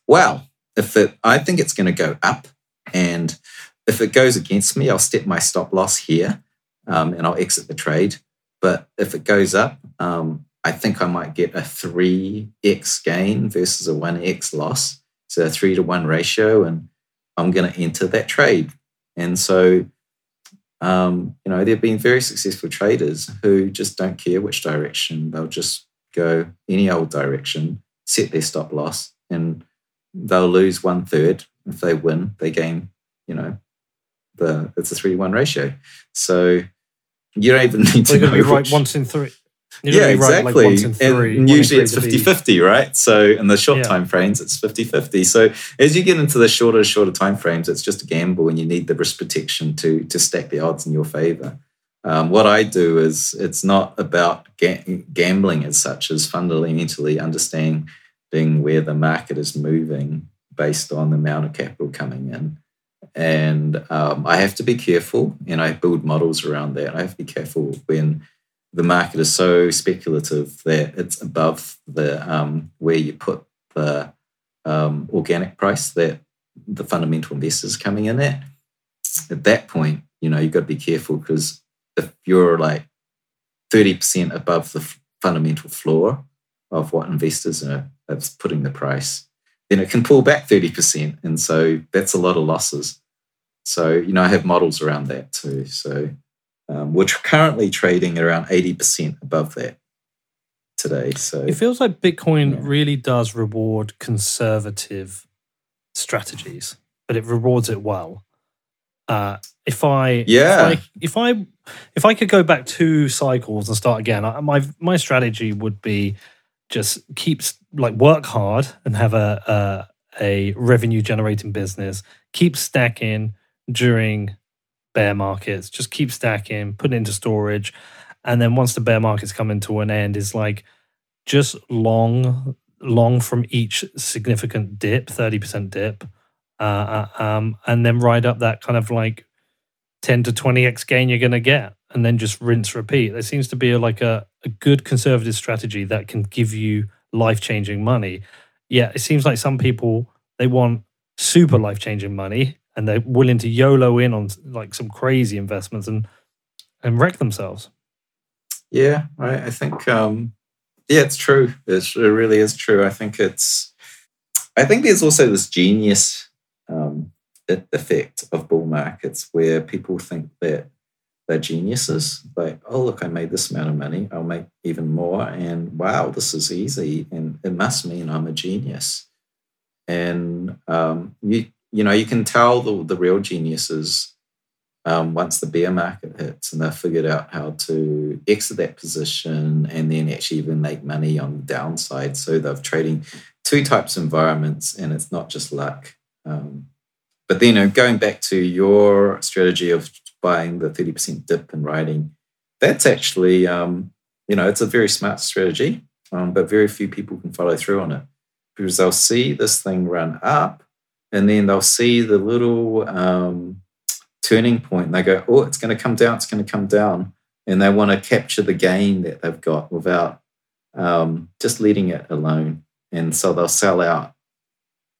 "Wow, I think it's going to go up, and if it goes against me, I'll step my stop loss here, and I'll exit the trade. But if it goes up, I think I might get a 3x gain versus a 1x loss." So a 3-to-1 ratio, and I'm going to enter that trade. And so, there have been very successful traders who just don't care which direction. They'll just go any old direction, set their stop loss, and they'll lose 1/3. If they win, they gain, it's a 3-to-1 ratio. So you don't even need to know. Right, once in three. Yeah, exactly. Right, like three, and usually it's 50-50, right? So in the short time frames, it's 50-50. So as you get into the shorter time frames, it's just a gamble, and you need the risk protection to stack the odds in your favor. What I do is it's not about gambling as such, as fundamentally understanding where the market is moving based on the amount of capital coming in. And I have to be careful, and I build models around that. I have to be careful when the market is so speculative that it's above the where you put the organic price that the fundamental investors coming in at. At that point, you've got to be careful, because if you're like 30% above the fundamental floor of what investors are putting the price, then it can pull back 30%, and so that's a lot of losses. So I have models around that too. So. We're currently trading at around 80% above that today. So it feels like Bitcoin really does reward conservative strategies, but it rewards it well. If I could go back 2 cycles and start again, my strategy would be just work hard and have a revenue generating business, keep stacking during bear markets, just keep stacking, put it into storage, and then once the bear markets come into an end, it's like just long from each significant dip, 30% dip, and then ride up that kind of like 10 to 20x gain you're going to get, and then just rinse, repeat. There seems to be a good conservative strategy that can give you life-changing money. Yeah, it seems like some people, they want super life-changing money, and they're willing to YOLO in on like some crazy investments and wreck themselves. Yeah, I think it's true. It really is true. I think there's also this genius effect of bull markets where people think that they're geniuses. Like, oh look, I made this amount of money, I'll make even more, and wow, this is easy, and it must mean I'm a genius. And you know, you can tell the real geniuses once the bear market hits and they've figured out how to exit that position and then actually even make money on the downside. So they're trading two types of environments and it's not just luck. But then, you know, going back to your strategy of buying the 30% dip and riding, that's actually, you know, it's a very smart strategy, but very few people can follow through on it because they'll see this thing run up and then they'll see the little turning point and they go, oh, it's going to come down, it's going to come down. And they want to capture the gain that they've got without just letting it alone. And so they'll sell out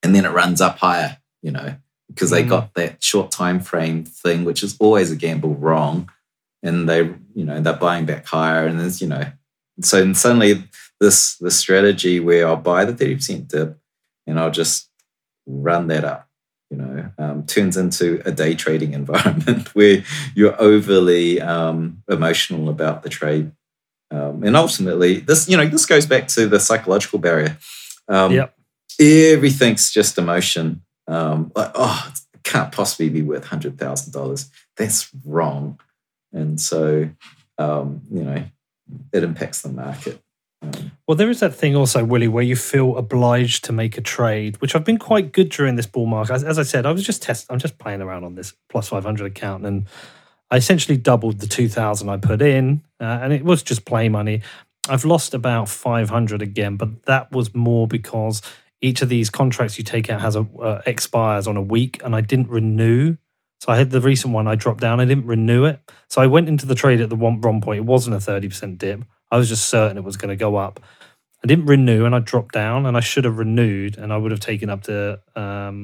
and then it runs up higher, you know, because they got that short time frame thing, which is always a gamble wrong. And they, you know, they're buying back higher. And there's, you know, so suddenly this strategy where I'll buy the 30% dip and I'll just run that up, you know, turns into a day trading environment where you're overly emotional about the trade. And ultimately, this, you know, this goes back to the psychological barrier. Everything's just emotion. Like, oh, it can't possibly be worth $100,000. That's wrong. And so, you know, it impacts the market. Well, there is that thing also, Willy, where you feel obliged to make a trade, which I've been quite good during this bull market. As I said, I was just I'm just playing around on this plus 500 account, and I essentially doubled the 2,000 I put in, and it was just play money. I've lost about 500 again, but that was more because each of these contracts you take out has expires on a week, and I didn't renew. So I had the recent one I dropped down. I didn't renew it. So I went into the trade at the wrong point. It wasn't a 30% dip. I was just certain it was going to go up. I didn't renew and I dropped down, and I should have renewed and I would have taken up to the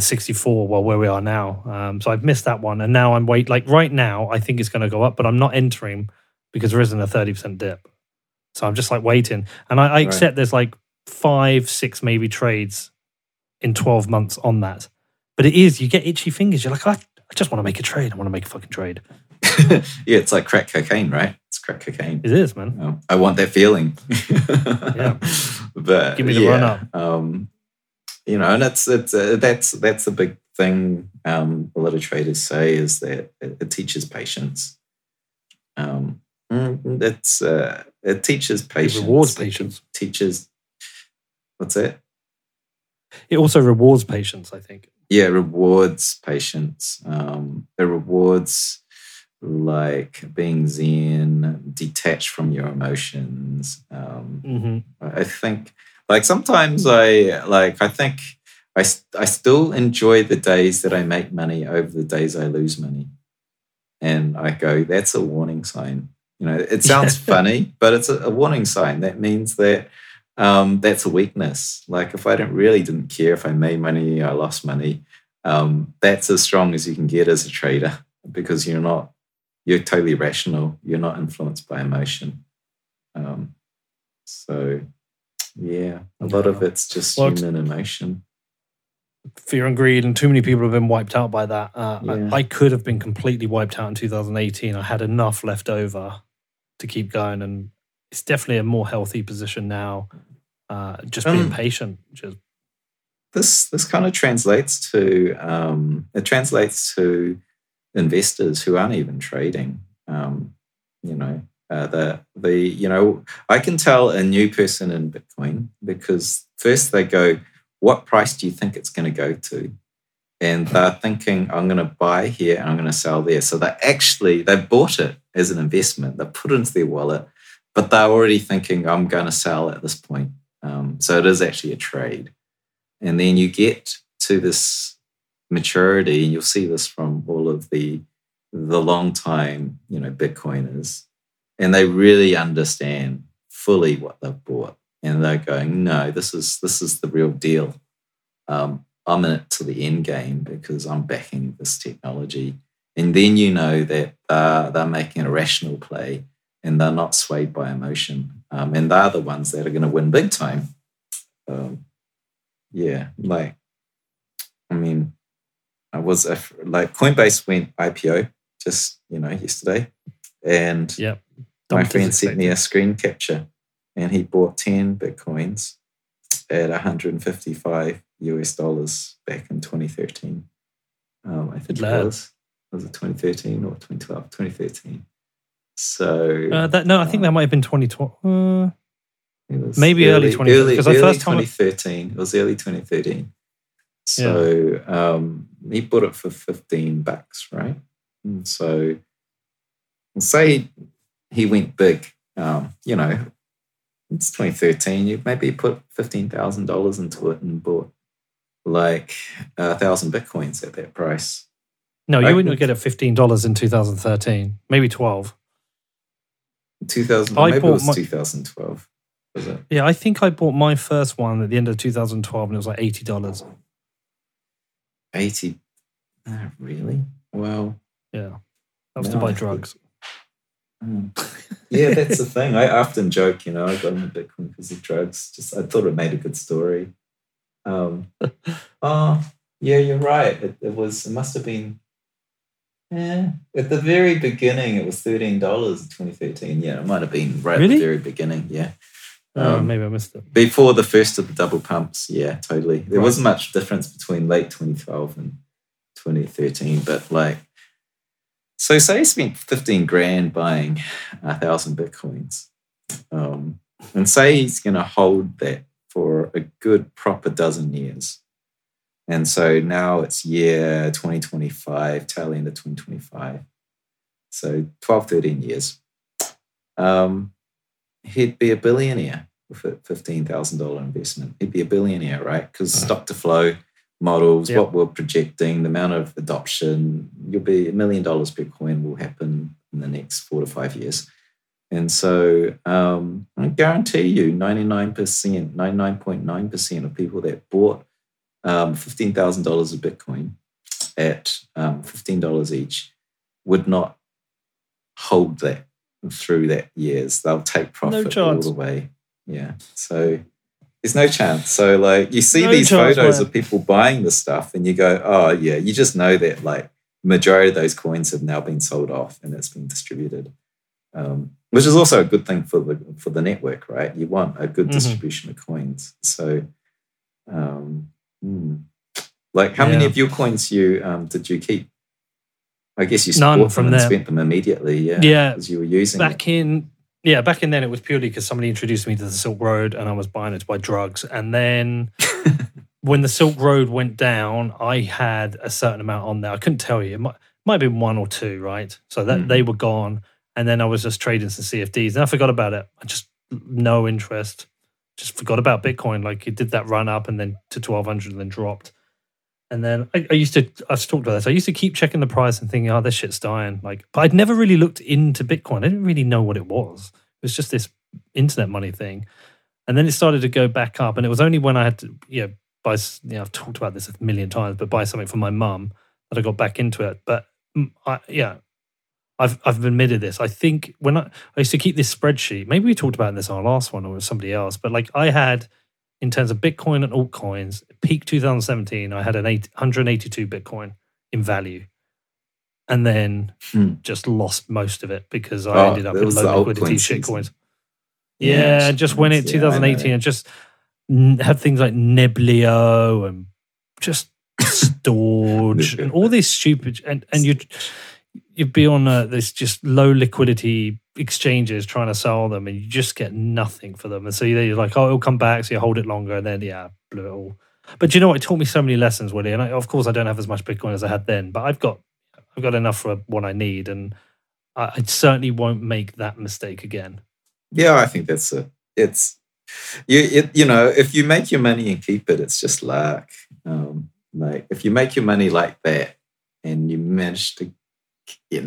64, well, where we are now. So I've missed that one. And now I'm right now, I think it's going to go up, but I'm not entering because there isn't a 30% dip. So I'm just like waiting. And I accept there's like 5, 6 maybe trades in 12 months on that. But it is, you get itchy fingers. You're like, I just want to make a trade. I want to make a fucking trade. Yeah, it's like crack cocaine, right? It's crack cocaine. It is, man. I want that feeling. Yeah. But give me the run up. You know, and that's the big thing a lot of traders say is that it teaches patience. It teaches patience. It rewards patience. What's that? It also rewards patience, I think. Yeah, rewards patience. It rewards like being zen, detached from your emotions. I think, like sometimes I still enjoy the days that I make money over the days I lose money, and I go, that's a warning sign. You know, it sounds funny, but it's a warning sign. That means that. That's a weakness. Like if I didn't care if I made money, I lost money. That's as strong as you can get as a trader because you're totally rational. You're not influenced by emotion. So yeah, a lot of it's just human emotion. Fear and greed, and too many people have been wiped out by that. I could have been completely wiped out in 2018. I had enough left over to keep going, and it's definitely a more healthy position now. Just being patient. Just this kind of translates to investors who aren't even trading. I can tell a new person in Bitcoin because first they go, "What price do you think it's going to go to?" And they're thinking, "I'm going to buy here and I'm going to sell there." So they've bought it as an investment. They put it into their wallet. But they're already thinking, I'm going to sell at this point. So it is actually a trade. And then you get to this maturity, and you'll see this from all of the long time, you know, Bitcoiners. And they really understand fully what they've bought. And they're going, no, this is the real deal. I'm in it to the end game because I'm backing this technology. And then you know that they're making a rational play. And they're not swayed by emotion. And they're the ones that are going to win big time. Coinbase went IPO just, you know, yesterday. And my friend sent me a screen capture and he bought 10 Bitcoins at $155 back in 2013. I think it was. Was it 2013 or 2012? 2013. So I think that might have been 2012. Maybe early 2013. It was early 2013. So he bought it for $15, right? And so say he went big, it's 2013. You maybe put $15,000 into it and bought like 1,000 Bitcoins at that price. No, you wouldn't get it $15 in 2013. Maybe 12. 2000. Maybe it was 2012. Was it? Yeah, I think I bought my first one at the end of 2012, and it was like $80. $80. Oh, really? Well. Yeah. That was to buy drugs. Yeah, that's the thing. I often joke, I got into Bitcoin because of drugs. I thought it made a good story. Yeah, you're right. It must have been. Yeah. At the very beginning, it was $13 in 2013. Yeah, it might have been at the very beginning. Yeah. Maybe I missed it. Before the first of the double pumps. Yeah, totally. There wasn't much difference between late 2012 and 2013, but like. So say you spent $15,000 buying 1,000 Bitcoins. And say he's going to hold that for a good proper dozen years. And so now it's year 2025, tail end of 2025. So 12, 13 years. He'd be a billionaire with a $15,000 investment. He'd be a billionaire, right? Because stock to flow models, what we're projecting, the amount of adoption, you'll be $1 million per coin will happen in the next 4 to 5 years. And so I guarantee you 99.9% of people that bought $15,000 of Bitcoin at $15 each would not hold that through that years. They'll take profit all the way. Yeah. So there's no chance. So like you see photos of people buying the stuff and you go, oh yeah, you just know that like majority of those coins have now been sold off and it's been distributed. Which is also a good thing for the network, right? You want a good distribution of coins. So like how many of your coins you did you keep? I guess you bought them and spent them immediately, because you were using back in then, it was purely because somebody introduced me to the Silk Road and I was buying it to buy drugs. And then when the Silk Road went down, I had a certain amount on there. I couldn't tell you. It might have been one or two, right? So that they were gone. And then I was just trading some CFDs. And I forgot about it. I just, no interest. Just forgot about Bitcoin. Like it did that run up and then to 1,200 and then dropped. And then I've talked about this. I used to keep checking the price and thinking, oh, this shit's dying. But I'd never really looked into Bitcoin. I didn't really know what it was. It was just this internet money thing. And then it started to go back up. And it was only when I had to, I've talked about this a million times, but buy something for my mum that I got back into it. But I've admitted this. I think when I used to keep this spreadsheet, maybe we talked about this on our last one or with somebody else, but like I had, in terms of Bitcoin and altcoins, peak 2017, I had 182 Bitcoin in value, and then just lost most of it because I ended up in low liquidity shitcoins. Yeah, just went in 2018 and just had things like Neblio and just storage and all this stupid and you'd be on this just low liquidity exchanges trying to sell them and you just get nothing for them. And so you're like, oh, it'll come back. So you hold it longer and then, blew it all. But you know what? It taught me so many lessons, Willie. And of course, I don't have as much Bitcoin as I had then, but I've got enough for what I need. And I certainly won't make that mistake again. Yeah, I think that's it. It's, if you make your money and keep it, it's just luck. Like if you make your money like that and you manage to I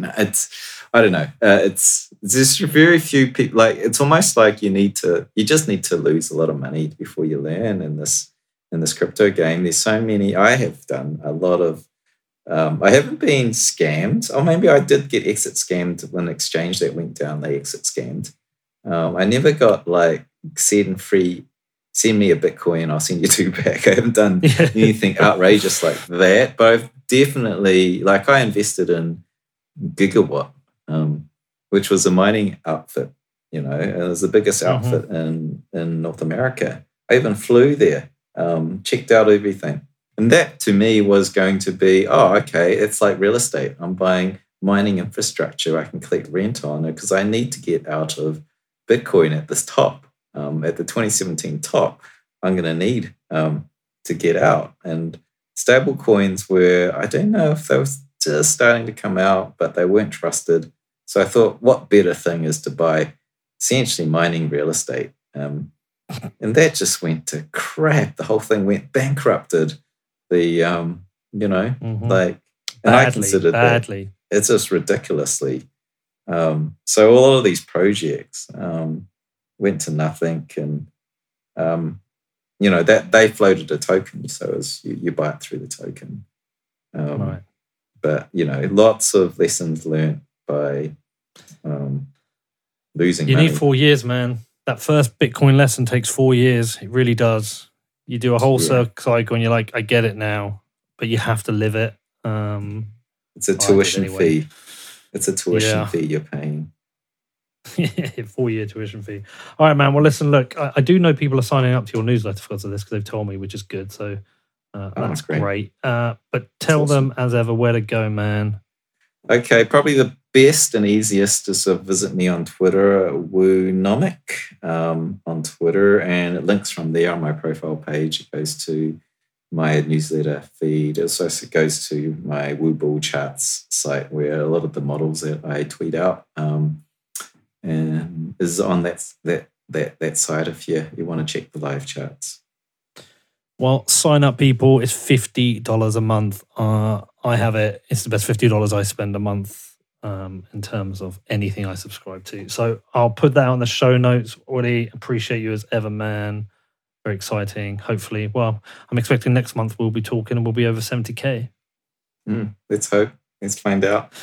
don't know. It's just very few people. Like it's almost like you just need to lose a lot of money before you learn in this crypto game. There's so many. I have done a lot of. I haven't been scammed. Oh, maybe I did get exit scammed when an exchange that went down. They exit scammed. I never got like send me a Bitcoin, I'll send you two back. I haven't done anything outrageous like that, but I've definitely I invested in Gigawatt, which was a mining outfit, it was the biggest outfit in North America. I even flew there, checked out everything. And that to me was going to be, oh, okay, it's like real estate. I'm buying mining infrastructure I can collect rent on it because I need to get out of Bitcoin at this top. At the 2017 top, I'm going to need to get out. And stable coins were, I don't know if they were just starting to come out, but they weren't trusted. So I thought, what better thing is to buy essentially mining real estate? And that just went to crap. The whole thing went bankrupted. The, I considered badly. That it's just ridiculously. So all of these projects went to nothing, and that they floated a token, so as you buy it through the token. Right. But lots of lessons learned by losing. You money. Need 4 years, man. That first Bitcoin lesson takes 4 years. It really does. You do a whole cycle, and you're like, I get it now, but you have to live it. It's a tuition fee. It's a tuition fee you're paying. 4 year tuition fee. All right, man. Well, listen, look, I do know people are signing up to your newsletter because of this because they've told me, which is good. So that's great. But tell them as ever where to go, man. Okay, probably the best and easiest is to visit me on Twitter, Woonomic, on Twitter, and it links from there on my profile page. It goes to my newsletter feed. It also goes to my Woobull charts site where a lot of the models that I tweet out and is on that site if you want to check the live charts. Well, sign up, people. It's $50 a month. I have it. It's the best $50 I spend a month in terms of anything I subscribe to. So I'll put that on the show notes. Really appreciate you as ever, man. Very exciting. Hopefully. Well, I'm expecting next month we'll be talking and we'll be over 70K. Let's hope. Let's find out.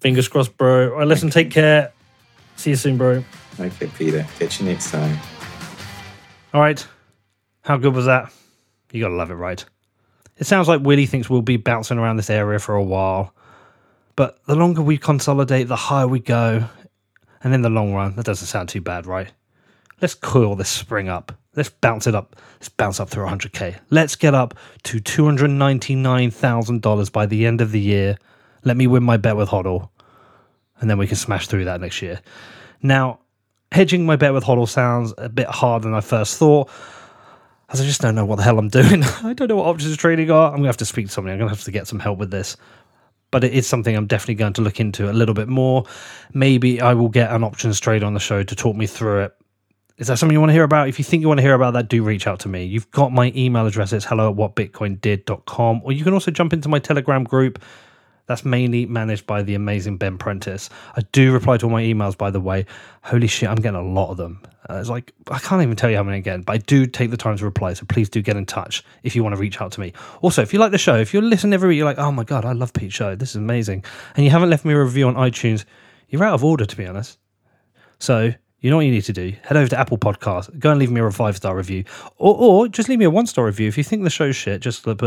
Fingers crossed, bro. All right, listen, take care. See you soon, bro. Okay, Peter. Catch you next time. All right. How good was that? You got to love it, right? It sounds like Willy thinks we'll be bouncing around this area for a while. But the longer we consolidate, the higher we go. And in the long run, that doesn't sound too bad, right? Let's coil this spring up. Let's bounce it up. Let's bounce up through 100K. Let's get up to $299,000 by the end of the year. Let me win my bet with HODL. And then we can smash through that next year. Now, hedging my bet with HODL sounds a bit harder than I first thought. As I just don't know what the hell I'm doing. I don't know what options trading are. I'm going to have to speak to somebody. I'm going to have to get some help with this. But it is something I'm definitely going to look into a little bit more. Maybe I will get an options trade on the show to talk me through it. Is that something you want to hear about? If you think you want to hear about that, do reach out to me. You've got my email address. It's hello@whatbitcoindid.com. Or you can also jump into my Telegram group. That's mainly managed by the amazing Ben Prentice. I do reply to all my emails, by the way. Holy shit, I'm getting a lot of them. It's like, I can't even tell you how many again, but I do take the time to reply. So please do get in touch if you want to reach out to me. Also, if you like the show, if you listen every week, you're like, oh my God, I love Pete's show. This is amazing. And you haven't left me a review on iTunes. You're out of order, to be honest. So you know what you need to do. Head over to Apple Podcasts. Go and leave me a 5-star review. Or just leave me a 1-star review. If you think the show's shit, just look,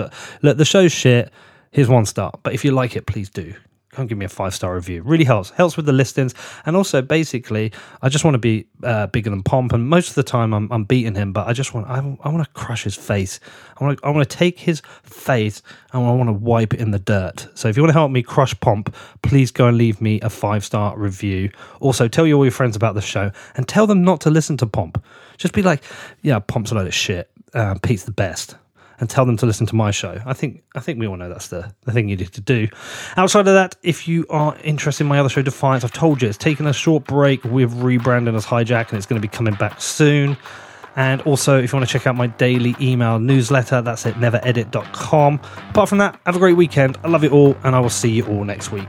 the show's shit. Here's 1 star. But if you like it, please do. Come give me a 5-star review. Really helps. Helps with the listings. And also, basically, I just want to be bigger than Pomp. And most of the time, I'm beating him. But I want to crush his face. I want to take his face and I want to wipe it in the dirt. So if you want to help me crush Pomp, please go and leave me a 5-star review. Also, tell all your friends about the show and tell them not to listen to Pomp. Just be like, yeah, Pomp's a load of shit. Pete's the best. And tell them to listen to my show. I think we all know that's the thing you need to do. Outside of that, if you are interested in my other show, Defiance, I've told you, it's taken a short break. We've rebranded as Hijack, and it's going to be coming back soon. And also, if you want to check out my daily email newsletter, that's at neveredit.com. Apart from that, have a great weekend. I love you all, and I will see you all next week.